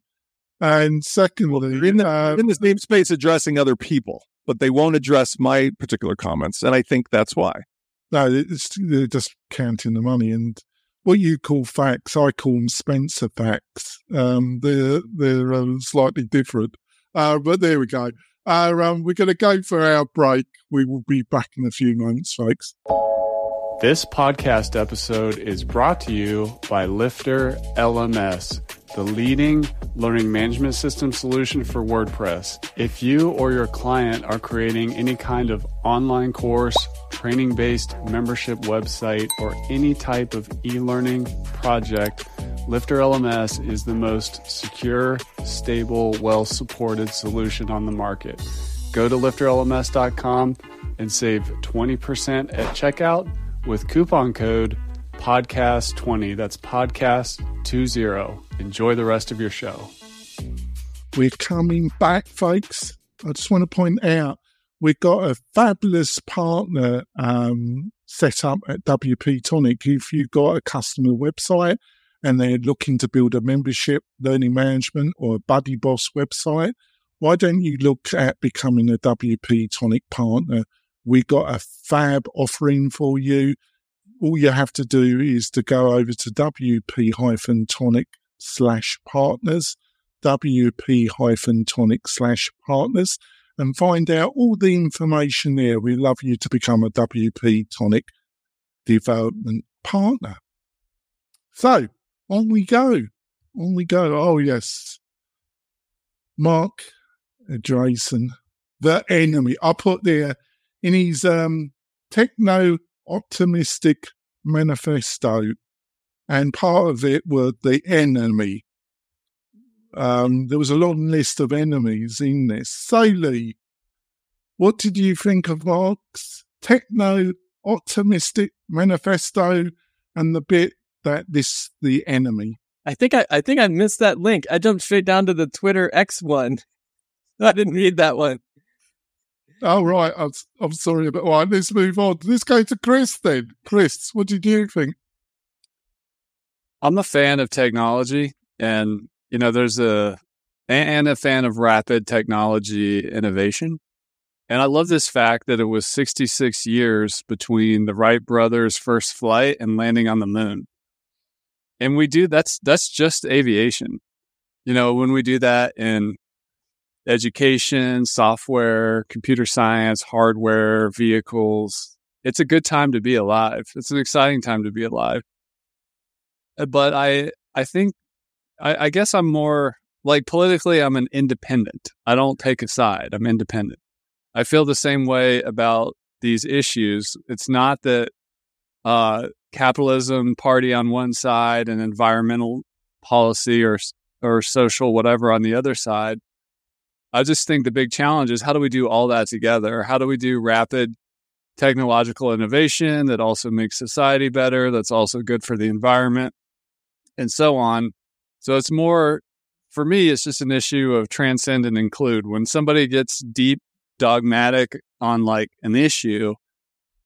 And secondly, in this name space addressing other people, but they won't address my particular comments. And I think that's why. No, they're just counting the money. And what you call facts, I call them Spencer facts. They're slightly different. But there we go. We're going to go for our break. We will be back in a few moments, folks. This podcast episode is brought to you by Lifter LMS, the leading learning management system solution for WordPress. If you or your client are creating any kind of online course, training-based membership website, or any type of e-learning project, Lifter LMS is the most secure, stable, well-supported solution on the market. Go to lifterlms.com and save 20% at checkout with coupon code podcast20. That's podcast20. Enjoy the rest of your show. We're coming back, folks. I just want to point out we've got a fabulous partner set up at WP Tonic. If you've got a customer website and they're looking to build a membership, learning management, or a Buddy Boss website, why don't you look at becoming a WP Tonic partner? We've got a fab offering for you. All you have to do is to go over to WP-Tonic/partners, WP-Tonic/partners, and find out all the information there. We'd love you to become a WP Tonic development partner. So, on we go. On we go. Oh, yes. Marc Andreessen, the enemy. I put there, in his techno-optimistic manifesto, and part of it were the enemy. There was a long list of enemies in this. So, Lee, what did you think of Marc's techno-optimistic manifesto and the bit that this the enemy? I think I missed that link. I jumped straight down to the Twitter X one. I didn't read that one. Oh, right. I'm sorry. But all right, let's move on. Let's go to Chris then. Chris, what did you think? I'm a fan of technology and, you know, a fan of rapid technology innovation. And I love this fact that it was 66 years between the Wright brothers' first flight and landing on the moon. And that's just aviation. You know, when we do that in education, software, computer science, hardware, vehicles. It's a good time to be alive. It's an exciting time to be alive. But I guess I'm more like politically, I'm an independent. I don't take a side. I'm independent. I feel the same way about these issues. It's not that capitalism party on one side and environmental policy or social whatever on the other side. I just think the big challenge is how do we do all that together? How do we do rapid technological innovation that also makes society better, that's also good for the environment, and so on? So it's more, for me, it's just an issue of transcend and include. When somebody gets deep dogmatic on like an issue,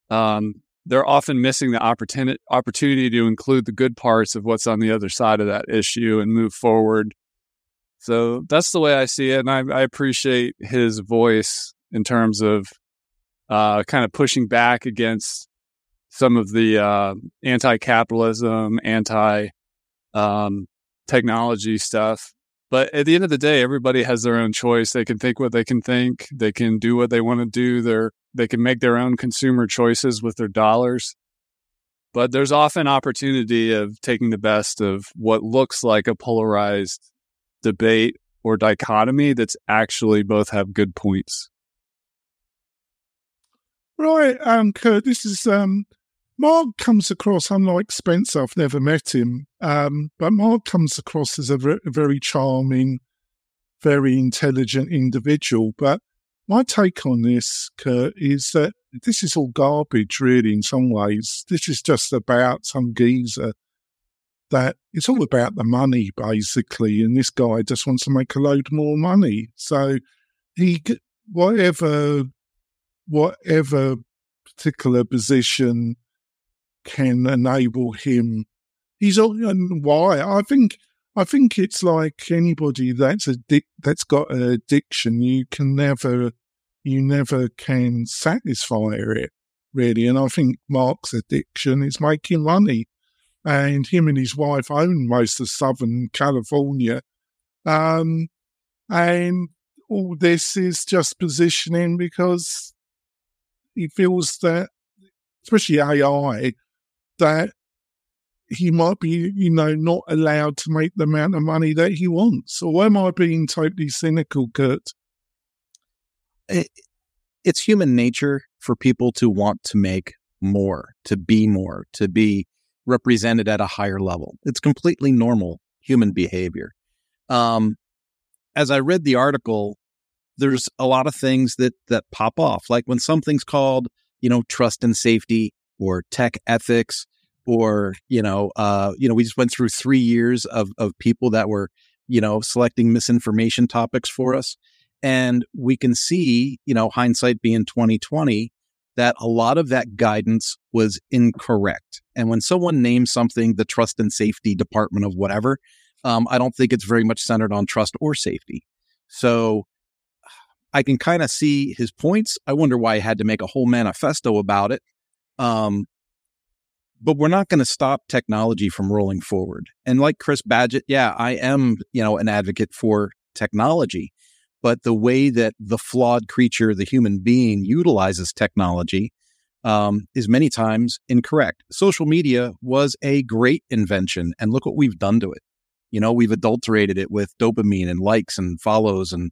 they're often missing the opportunity to include the good parts of what's on the other side of that issue and move forward. So that's the way I see it, and I appreciate his voice in terms of kind of pushing back against some of the anti-capitalism, anti-technology stuff. But at the end of the day, everybody has their own choice. They can think what they can think. They can do what they want to do. They can make their own consumer choices with their dollars. But there's often opportunity of taking the best of what looks like a polarized debate or dichotomy that's actually both have good points. Right, Kurt, this is Marc comes across, unlike Spencer, I've never met him, but Marc comes across as a very charming, very intelligent individual, but My take on this, Kurt, is that this is all garbage, really, in some ways. This is just about some geezer that it's all about the money, basically, and this guy just wants to make a load more money. So he, whatever particular position can enable him, he's all. And why? I think it's like anybody that's got an addiction. You never can satisfy it, really. And I think Mark's addiction is making money. And him and his wife own most of Southern California. And all this is just positioning because he feels that, especially AI, that he might be, not allowed to make the amount of money that he wants. Or am I being totally cynical, Kurt? It's human nature for people to want to make more, to be represented at a higher level. It's completely normal human behavior. As I read the article, there's a lot of things that pop off. Like when something's called, trust and safety or tech ethics, or, we just went through 3 years of people that were, selecting misinformation topics for us. And we can see, hindsight being 2020, that a lot of that guidance was incorrect. And when someone names something the trust and safety department of whatever, I don't think it's very much centered on trust or safety. So I can kind of see his points. I wonder why he had to make a whole manifesto about it. But we're not going to stop technology from rolling forward. And like Chris Badgett, yeah, I am, an advocate for technology. But the way that the flawed creature, the human being, utilizes technology is many times incorrect. Social media was a great invention, and look what we've done to it. We've adulterated it with dopamine and likes and follows and,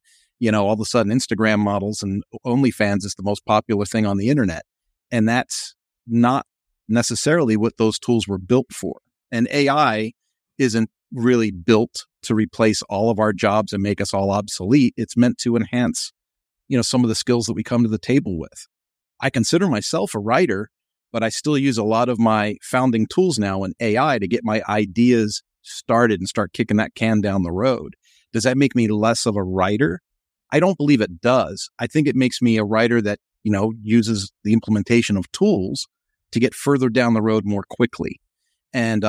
all of a sudden Instagram models and OnlyFans is the most popular thing on the internet. And that's not necessarily what those tools were built for. And AI isn't really built to replace all of our jobs and make us all obsolete. It's meant to enhance, some of the skills that we come to the table with. I consider myself a writer, but I still use a lot of my founding tools now in AI to get my ideas started and start kicking that can down the road. Does that make me less of a writer? I don't believe it does. I think it makes me a writer that, uses the implementation of tools to get further down the road more quickly. And,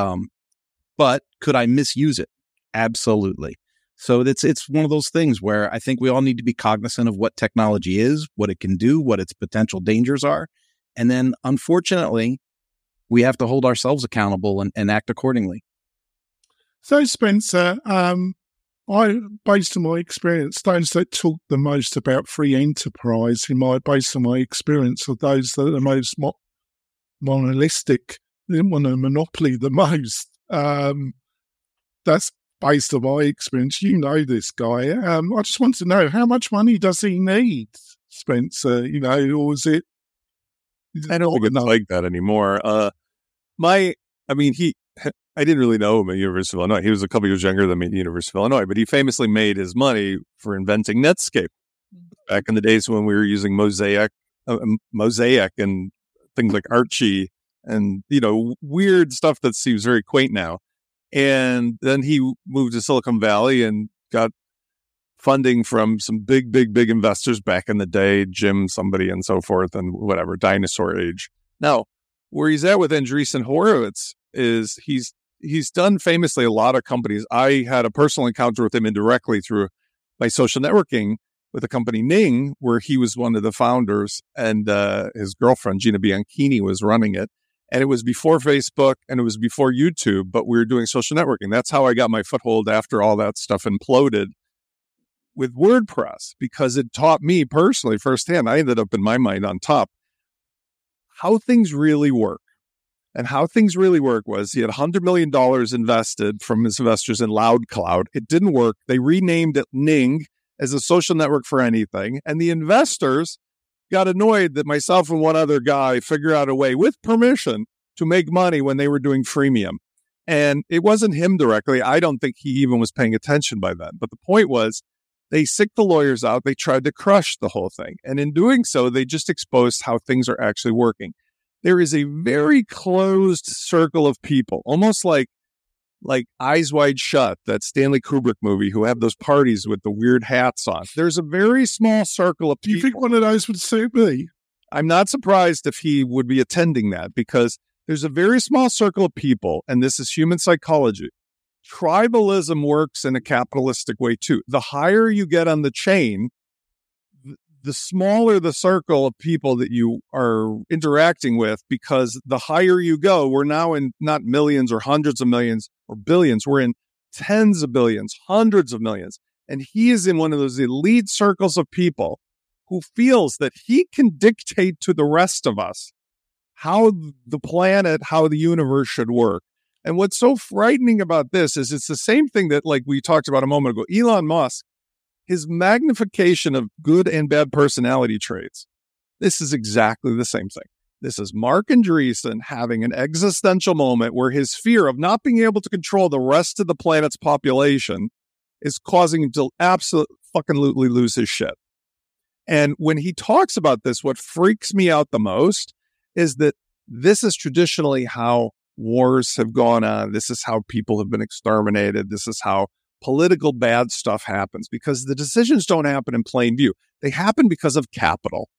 but could I misuse it? Absolutely. So it's one of those things where I think we all need to be cognizant of what technology is, what it can do, what its potential dangers are. And then, unfortunately, we have to hold ourselves accountable and act accordingly. So, Spencer, based on my experience, those that talk the most about free enterprise, based on my experience, are those that are the most monopolistic. They want to monopoly the most. That's based on my experience. You know this guy. I just want to know, how much money does he need, Spencer? Or is it? I don't think it's like that anymore. I didn't really know him at University of Illinois. He was a couple years younger than me at the University of Illinois, but he famously made his money for inventing Netscape back in the days when we were using Mosaic and things like Archie and, weird stuff that seems very quaint now. And then he moved to Silicon Valley and got funding from some big, big, big investors back in the day, Jim somebody and so forth and whatever, dinosaur age. Now, where he's at with Andreessen Horowitz is he's done famously a lot of companies. I had a personal encounter with him indirectly through my social networking with a company, Ning, where he was one of the founders, and his girlfriend, Gina Bianchini, was running it. And it was before Facebook and it was before YouTube, but we were doing social networking. That's how I got my foothold after all that stuff imploded with WordPress, because it taught me personally firsthand. I ended up in my mind on top how things really work. And how things really work was he had $100 million invested from his investors in LoudCloud. It didn't work. They renamed it Ning as a social network for anything. And the investors got annoyed that myself and one other guy figured out a way with permission to make money when they were doing freemium. And it wasn't him directly. I don't think he even was paying attention by then. But the point was, They sick the lawyers out. They tried to crush the whole thing. And in doing so, they just exposed how things are actually working. There is a very closed circle of people, almost like Eyes Wide Shut, that Stanley Kubrick movie, who have those parties with the weird hats on. There's a very small circle of people. Do you think one of those would suit me? I'm not surprised if he would be attending that, because there's a very small circle of people, and this is human psychology. Tribalism works in a capitalistic way, too. The higher you get on the chain, the smaller the circle of people that you are interacting with, because the higher you go, we're now in not millions or hundreds of millions or billions. We're in tens of billions, hundreds of millions. And he is in one of those elite circles of people who feels that he can dictate to the rest of us how the planet, how the universe should work. And what's so frightening about this is it's the same thing that, like we talked about a moment ago, Elon Musk, his magnification of good and bad personality traits. This is exactly the same thing. This is Marc Andreessen having an existential moment where his fear of not being able to control the rest of the planet's population is causing him to absolutely lose his shit. And when he talks about this, what freaks me out the most is that this is traditionally how wars have gone on. This is how people have been exterminated. This is how political bad stuff happens, because the decisions don't happen in plain view. They happen because of capital,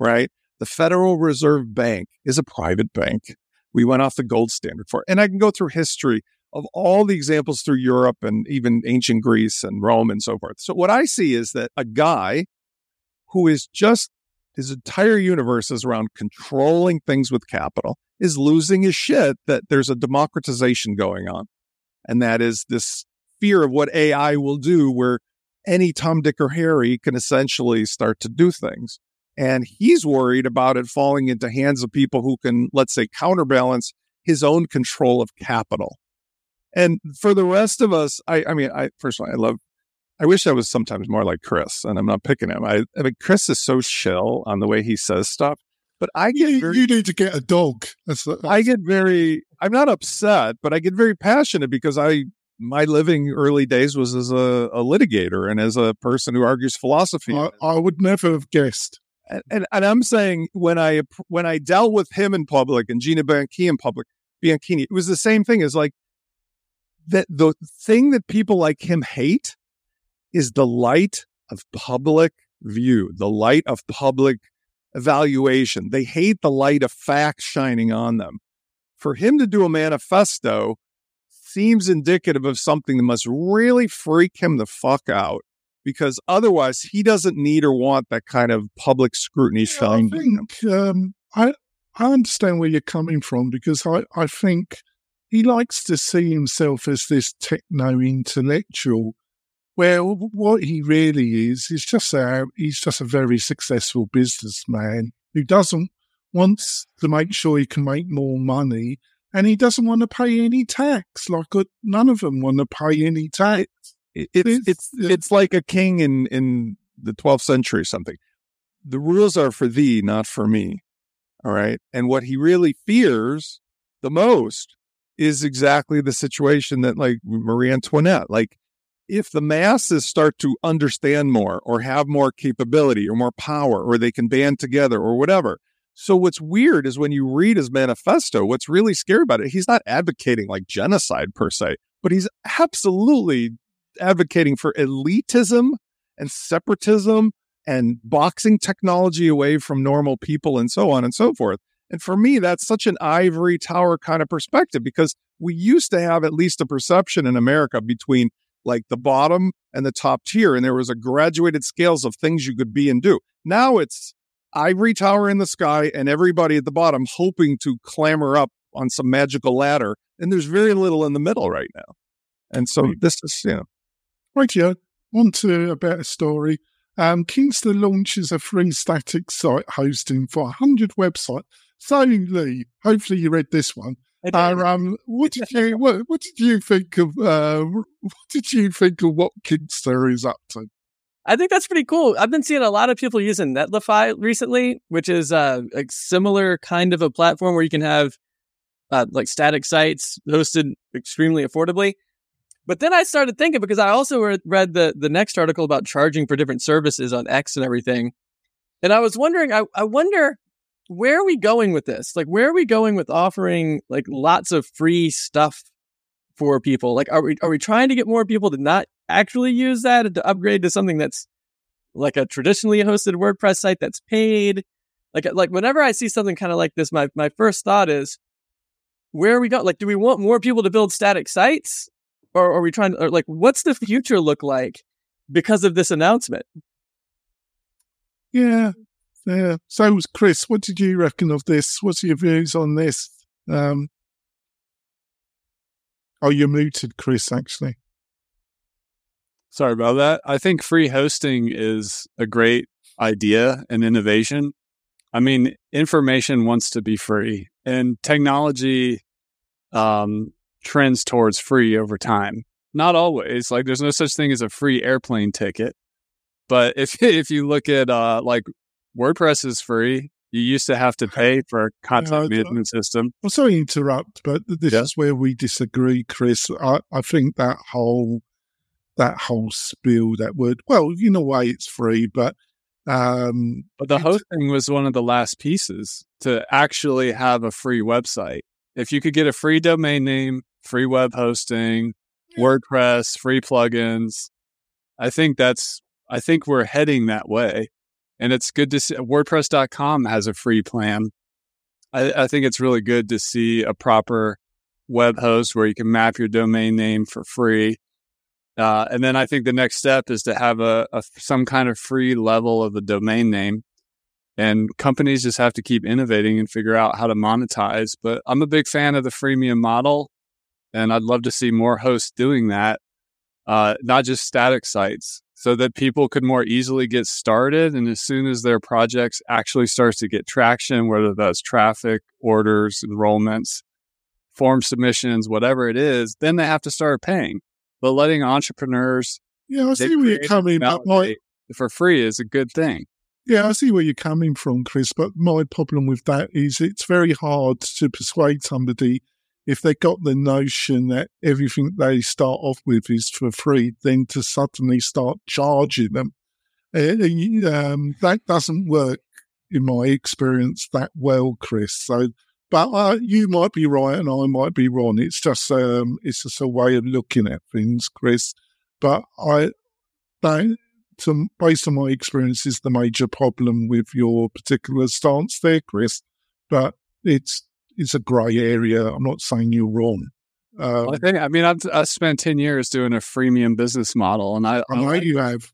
right? The Federal Reserve Bank is a private bank. We went off the gold standard for it. And I can go through history of all the examples through Europe and even ancient Greece and Rome and so forth. So what I see is that a guy who is just, his entire universe is around controlling things with capital, is losing his shit that there's a democratization going on. And that is this fear of what AI will do, where any Tom, Dick, or Harry can essentially start to do things. And he's worried about it falling into hands of people who can, let's say, counterbalance his own control of capital. And for the rest of us, I mean, personally, I wish I was sometimes more like Chris, and I'm not picking him. I mean, Chris is so chill on the way he says stuff, but I get you need to get a dog. I'm not upset, but I get very passionate, because my living early days was as a litigator and as a person who argues philosophy. I would never have guessed. And I'm saying when I dealt with him in public and Gina Bianchini in public, it was the same thing. As like that, the thing that people like him hate is the light of public view, the light of public evaluation. They hate the light of facts shining on them. For him to do a manifesto seems indicative of something that must really freak him the fuck out, because otherwise he doesn't need or want that kind of public scrutiny. I understand where you're coming from, because I think he likes to see himself as this techno-intellectual, where what he really is just he's just a very successful businessman who doesn't want to make sure he can make more money. And he doesn't want to pay any tax. Like, none of them want to pay any tax. It's like a king in the 12th century or something. The rules are for thee, not for me. All right? And what he really fears the most is exactly the situation that, like, Marie Antoinette, like, if the masses start to understand more or have more capability or more power, or they can band together or whatever. So what's weird is when you read his manifesto, what's really scary about it, he's not advocating like genocide per se, but he's absolutely advocating for elitism and separatism and boxing technology away from normal people and so on and so forth. And for me, that's such an ivory tower kind of perspective, because we used to have at least a perception in America between like the bottom and the top tier. And there was a graduated scales of things you could be and do. Now it's ivory tower in the sky and everybody at the bottom hoping to clamber up on some magical ladder. And there's very little in the middle right now. And so this is, Right, yeah. On to a better story. Kingston launches a free static site hosting for 100 websites. So, Lee, hopefully you read this one. What did you think of what Kingston is up to? I think that's pretty cool. I've been seeing a lot of people using Netlify recently, which is a similar kind of a platform where you can have like static sites hosted extremely affordably. But then I started thinking, because I also read the next article about charging for different services on X and everything. And I was wondering, I wonder, where are we going with this? Like, where are we going with offering like lots of free stuff for people? Like, are we trying to get more people to not actually use that and to upgrade to something that's like a traditionally hosted WordPress site that's paid? Like whenever I see something kind of like this, my first thought is, where are we going? Like, do we want more people to build static sites? Or are we trying to, or like, what's the future look like because of this announcement? Yeah. So, Chris, what did you reckon of this? What's your views on this? Oh, you're muted, Chris, actually. Sorry about that. I think free hosting is a great idea and innovation. I mean, information wants to be free, and technology trends towards free over time. Not always. Like, there's no such thing as a free airplane ticket. But if you look at like WordPress is free, you used to have to pay for a content management system. I'm sorry to interrupt, but this is where we disagree, Chris. I think that whole spiel, that word, well, in a way it's free, but the hosting was one of the last pieces to actually have a free website. If you could get a free domain name, free web hosting, WordPress, free plugins, I think we're heading that way. And it's good to see WordPress.com has a free plan. I think it's really good to see a proper web host where you can map your domain name for free. And then I think the next step is to have some kind of free level of a domain name. And companies just have to keep innovating and figure out how to monetize. But I'm a big fan of the freemium model, and I'd love to see more hosts doing that, not just static sites, so that people could more easily get started. And as soon as their projects actually starts to get traction, whether that's traffic, orders, enrollments, form submissions, whatever it is, then they have to start paying. But letting entrepreneurs... Yeah, I see where you're coming from. For free is a good thing. Yeah, I see where you're coming from, Chris, but my problem with that is it's very hard to persuade somebody if they got the notion that everything they start off with is for free, then to suddenly start charging them. That doesn't work in my experience that well, Chris. So, but you might be right and I might be wrong. It's just a way of looking at things, Chris. But based on my experience, is the major problem with your particular stance there, Chris. But it's a grey area. I'm not saying you're wrong. I spent 10 years doing a freemium business model, and I know you have.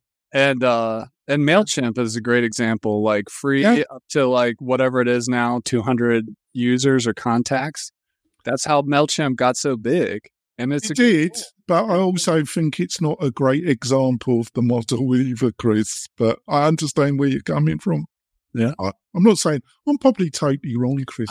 And Mailchimp is a great example. Like free up to like whatever it is now, 200 users or contacts. That's how Mailchimp got so big. And it did, but I also think it's not a great example of the model either, Chris. But I understand where you're coming from. Yeah, I'm not saying I'm probably totally wrong, Chris.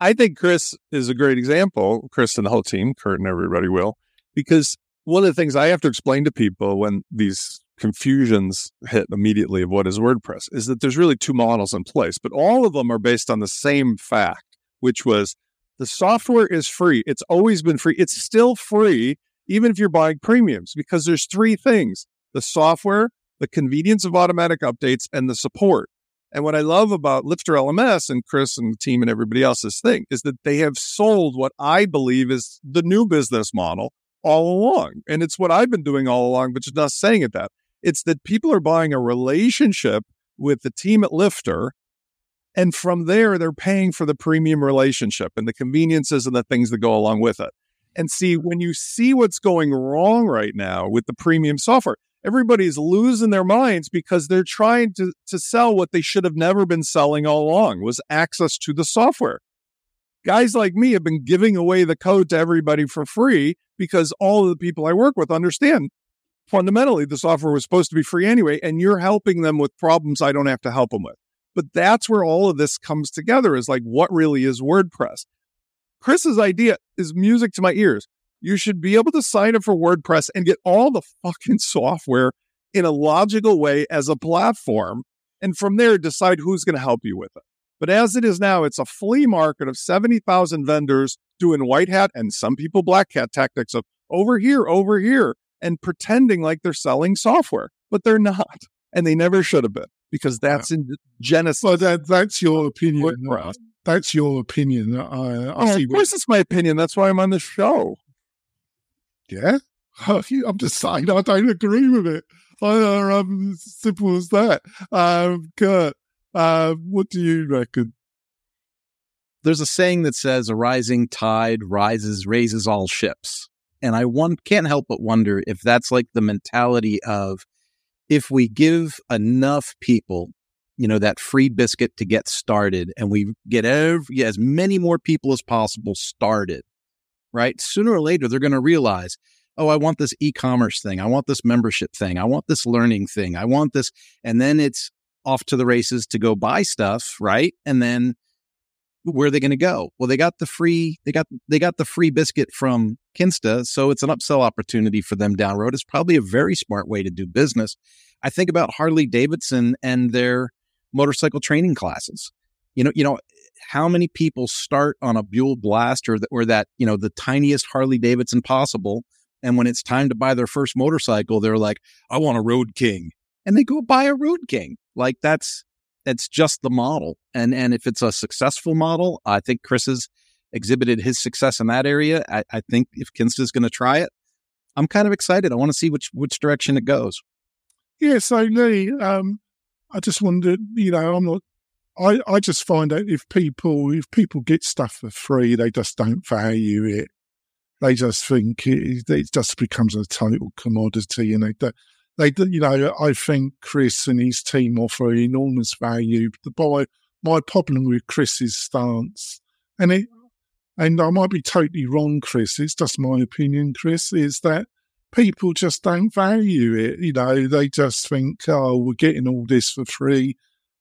I think Chris is a great example, Chris and the whole team, Kurt and everybody will, because one of the things I have to explain to people when these confusions hit immediately of what is WordPress is that there's really two models in place, but all of them are based on the same fact, which was the software is free. It's always been free. It's still free, even if you're buying premiums, because there's three things: the software, the convenience of automatic updates, and the support. And what I love about Lifter LMS and Chris and the team and everybody else's thing is that they have sold what I believe is the new business model all along. And it's what I've been doing all along, but just not saying it that. It's that people are buying a relationship with the team at Lifter. And from there, they're paying for the premium relationship and the conveniences and the things that go along with it. And see, when you see what's going wrong right now with the premium software, everybody's losing their minds because they're trying to sell what they should have never been selling all along, was access to the software. Guys like me have been giving away the code to everybody for free because all of the people I work with understand fundamentally the software was supposed to be free anyway, and you're helping them with problems I don't have to help them with. But that's where all of this comes together, is like, what really is WordPress? Chris's idea is music to my ears. You should be able to sign up for WordPress and get all the fucking software in a logical way as a platform. And from there, decide who's going to help you with it. But as it is now, it's a flea market of 70,000 vendors doing white hat and some people black hat tactics of, over here, and pretending like they're selling software, but they're not. And they never should have been, because that's in Genesis. Well, that's your opinion. That's your opinion. Of course it's my opinion. That's why I'm on the show. Yeah. I'm just saying I don't agree with it. I'm simple as that. Kurt, what do you reckon? There's a saying that says a rising tide raises all ships. And I can't help but wonder if that's like the mentality of, if we give enough people, you know, that free biscuit to get started, and we get as many more people as possible started, right? Sooner or later, they're going to realize, oh, I want this e-commerce thing. I want this membership thing. I want this learning thing. I want this. And then it's off to the races to go buy stuff, right? And then where are they going to go? Well, they got the free biscuit from Kinsta, so it's an upsell opportunity for them down road. It's probably a very smart way to do business. I think about Harley Davidson and their motorcycle training classes. You know how many people start on a Buell Blast or that, you know, the tiniest Harley Davidson possible, and when it's time to buy their first motorcycle, they're like, I want a Road King, and they go buy a Road King. Like that's just the model. And if it's a successful model, I think Chris has exhibited his success in that area. I think if Kinsta's going to try it, I'm kind of excited. I want to see which direction it goes. Yeah, so Lee, I just wondered, you know, I just find out if people get stuff for free, they just don't value it. They just think it just becomes a total commodity, and they, you know, I think Chris and his team offer enormous value. But my problem with Chris's stance, and I might be totally wrong, Chris, it's just my opinion, Chris, is that people just don't value it. You know, they just think, oh, we're getting all this for free,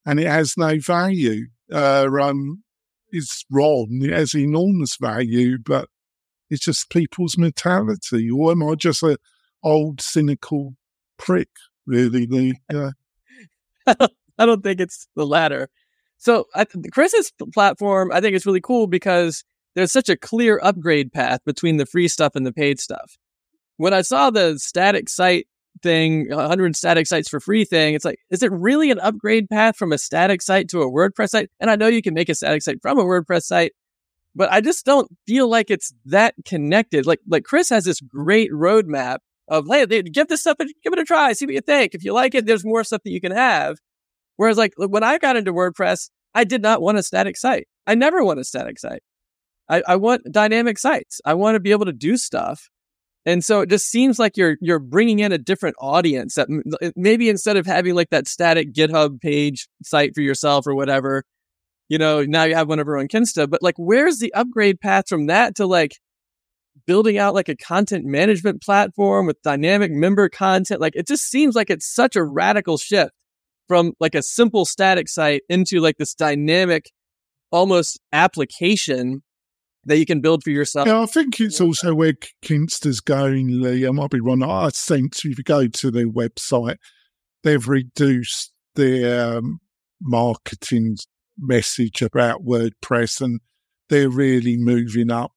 and it has no value. It's wrong. It has enormous value, but it's just people's mentality. Or am I just an old, cynical prick, really? I don't think it's the latter. So Chris's platform, I think it's really cool because there's such a clear upgrade path between the free stuff and the paid stuff. When I saw the static site thing, 100 static sites for free thing, it's like, is it really an upgrade path from a static site to a WordPress site? And I know you can make a static site from a WordPress site, but I just don't feel like it's that connected. Like Chris has this great roadmap of, hey, give this stuff, give it a try, see what you think. If you like it, there's more stuff that you can have. Whereas, like, when I got into WordPress, I did not want a static site. I never want a static site. I want dynamic sites. I want to be able to do stuff. And so it just seems like you're bringing in a different audience that maybe instead of having like that static GitHub page site for yourself or whatever, you know, now you have one over on Kinsta. But like, where's the upgrade path from that to like building out like a content management platform with dynamic member content? Like, it just seems like it's such a radical shift from like a simple static site into like this dynamic, almost application that you can build for yourself. Yeah, I think it's also where Kinsta's going, Lee. I might be wrong. I sense if you go to their website, they've reduced their marketing message about WordPress, and they're really moving up.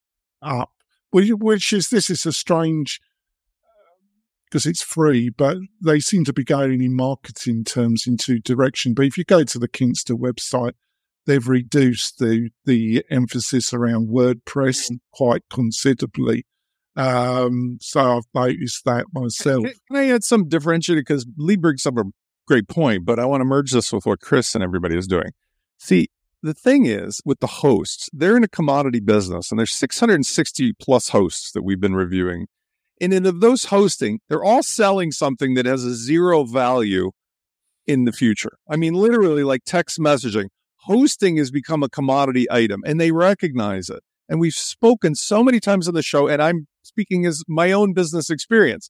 Which is a strange, because it's free, but they seem to be going in marketing terms in two directions. But if you go to the Kinsta website, they've reduced the emphasis around WordPress quite considerably. So I've noticed that myself. Can I add some differentiator? Because Lee brings up a great point, but I want to merge this with what Chris and everybody is doing. See, the thing is, with the hosts, they're in a commodity business, and there's 660 plus hosts that we've been reviewing. And of those hosting, they're all selling something that has a zero value in the future. I mean, literally, like text messaging. Hosting has become a commodity item, and they recognize it. And we've spoken so many times on the show, and I'm speaking as my own business experience.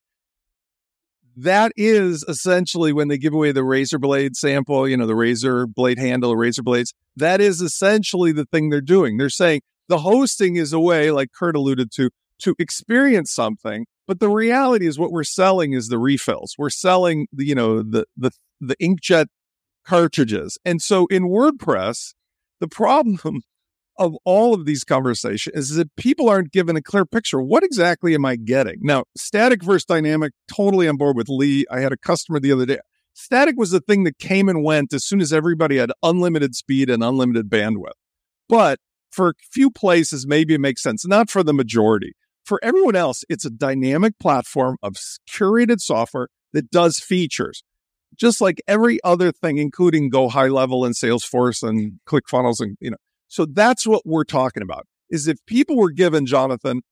That is essentially when they give away the razor blade sample, you know, the razor blade handle, razor blades. That is essentially the thing they're doing. They're saying the hosting is a way, like Kurt alluded to experience something. But the reality is what we're selling is the refills. We're selling, you know, the inkjet cartridges. And so in WordPress, the problem of all of these conversations is that people aren't given a clear picture. What exactly am I getting? Now, static versus dynamic, totally on board with Lee. I had a customer the other day. Static was the thing that came and went as soon as everybody had unlimited speed and unlimited bandwidth. But for a few places, maybe it makes sense. Not for the majority. For everyone else, it's a dynamic platform of curated software that does features. Just like every other thing, including Go High Level and Salesforce and ClickFunnels and, you know. So that's what we're talking about, is if people were given, Jonathan,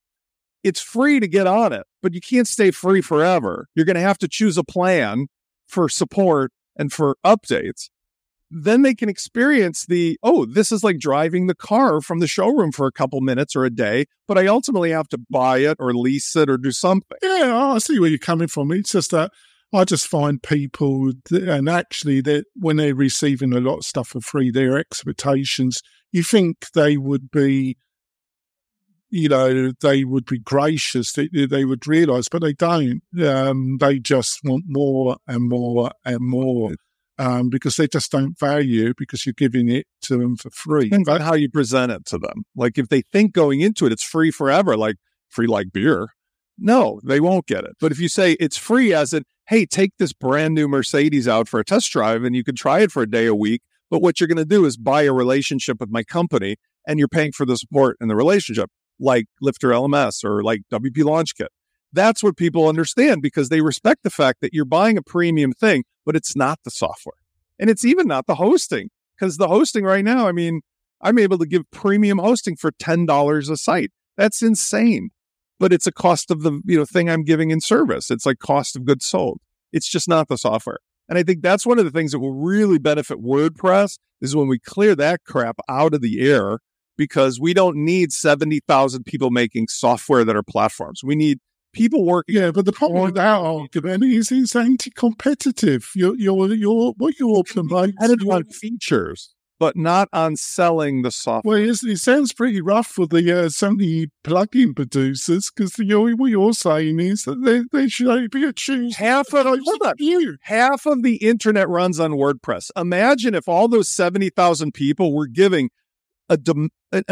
it's free to get on it, but you can't stay free forever. You're going to have to choose a plan for support and for updates. Then they can experience the, oh, this is like driving the car from the showroom for a couple minutes or a day, but I ultimately have to buy it or lease it or do something. Yeah, I see where you're coming from. It's just that I just find people, and actually that when they're receiving a lot of stuff for free, their expectations, you think they would be, you know, they would be gracious, they would realize, but they don't. They just want more and more and more because they just don't value because you're giving it to them for free. And how you present it to them. Like if they think going into it, it's free forever, like free like beer. No, they won't get it. But if you say it's free as in, hey, take this brand new Mercedes out for a test drive and you can try it for a day a week, but what you're going to do is buy a relationship with my company and you're paying for the support and the relationship, like Lifter LMS or like WP Launch Kit. That's what people understand because they respect the fact that you're buying a premium thing, but it's not the software. And it's even not the hosting, because the hosting right now, I mean, I'm able to give premium hosting for $10 a site. That's insane. But it's a cost of the thing I'm giving in service. It's like cost of goods sold. It's just not the software. And I think that's one of the things that will really benefit WordPress is when we clear that crap out of the air, because we don't need 70,000 people making software that are platforms. We need people working. Yeah, but the problem with that argument is it's anti-competitive. What you're promoting on features, but not on selling the software. Well, it sounds pretty rough for the so many plug-in producers, because what you're saying is that they should only be a choose. Half of the internet runs on WordPress. Imagine if all those 70,000 people were giving an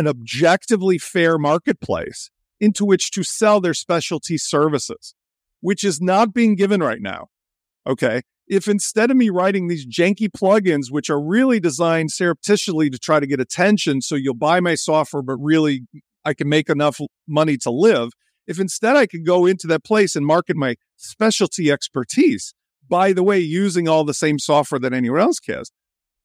objectively fair marketplace into which to sell their specialty services, which is not being given right now. Okay. If instead of me writing these janky plugins, which are really designed surreptitiously to try to get attention, so you'll buy my software, but really I can make enough money to live. If instead I could go into that place and market my specialty expertise, by the way, using all the same software that anyone else has,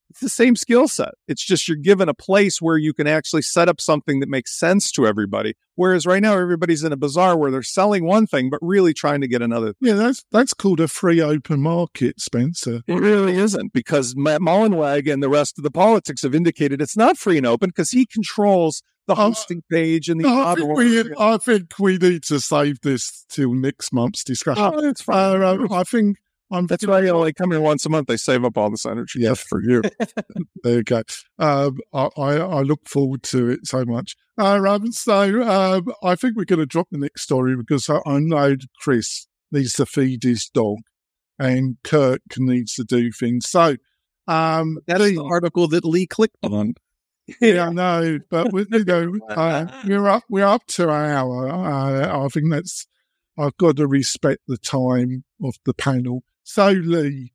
it's the same skill set. It's just you're given a place where you can actually set up something that makes sense to everybody. Whereas right now, everybody's in a bazaar where they're selling one thing, but really trying to get another. Yeah, that's called a free open market, Spencer. It really isn't, because Matt Mullenweg and the rest of the politics have indicated it's not free and open because he controls the hosting page and the I think we need to save this till next month's discussion. Oh, that's fine. That's why I only come here once a month. They save up all this energy. Yes, for you. There you go. I look forward to it so much. So I think we're going to drop the next story because I know Chris needs to feed his dog and Kirk needs to do things. So that's the article that Lee clicked on. Yeah, I know. But we're up to an hour. I think I've got to respect the time of the panel. So, Lee,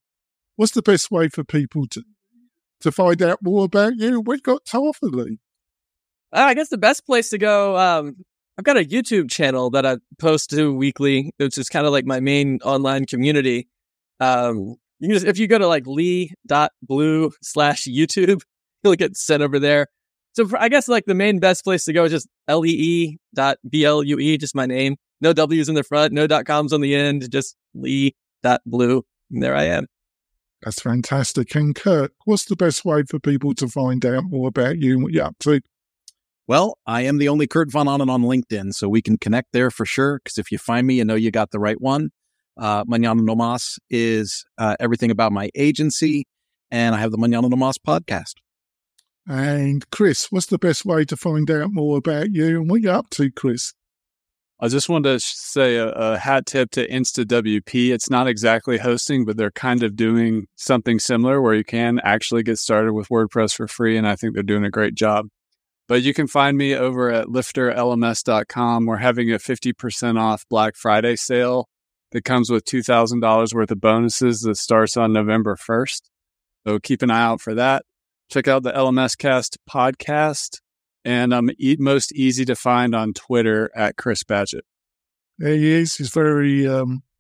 what's the best way for people to find out more about you? We've got to offer, Lee. I guess the best place to go, I've got a YouTube channel that I post to weekly, which is kind of like my main online community. You can if you go to like Lee.blue/YouTube, you'll get sent over there. So I guess like the main best place to go is just LEE.blue, just my name. No W's in the front, no .coms on the end, just Lee.blue. And there I am. That's fantastic. And Kirk, what's the best way for people to find out more about you and what you're up to? Well, I am the only Kurt Von Onen on LinkedIn, so we can connect there for sure. Because if you find me, you know you got the right one. Mañana No Más is everything about my agency, and I have the Mañana No Más podcast. And Chris, what's the best way to find out more about you and what you're up to, Chris? I just wanted to say a hat tip to InstaWP. It's not exactly hosting, but they're kind of doing something similar where you can actually get started with WordPress for free, and I think they're doing a great job. But you can find me over at lifterlms.com. We're having a 50% off Black Friday sale that comes with $2,000 worth of bonuses that starts on November 1st. So keep an eye out for that. Check out the LMS Cast podcast. And I'm most easy to find on Twitter at Chris Badgett. There he is. He's very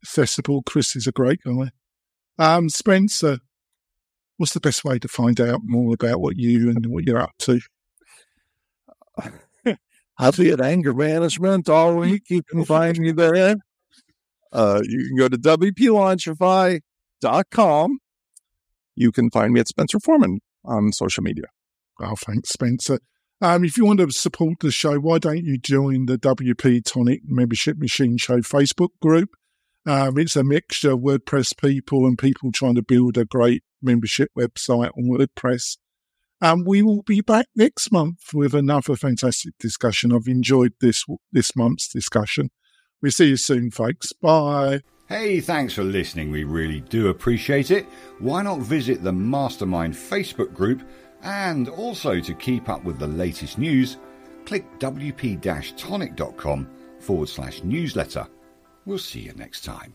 accessible. Chris is a great guy. Spencer, what's the best way to find out more about what you and what you're up to? I'll be at Anger Management all week. You can find me there. You can go to WPLaunchify.com. You can find me at Spencer Foreman on social media. Oh, thanks, Spencer. If you want to support the show, why don't you join the WP Tonic Membership Machine Show Facebook group? It's a mixture of WordPress people and people trying to build a great membership website on WordPress. We will be back next month with another fantastic discussion. I've enjoyed this month's discussion. We'll see you soon, folks. Bye. Hey, thanks for listening. We really do appreciate it. Why not visit the Mastermind Facebook group? And also, to keep up with the latest news, click wp-tonic.com/newsletter. We'll see you next time.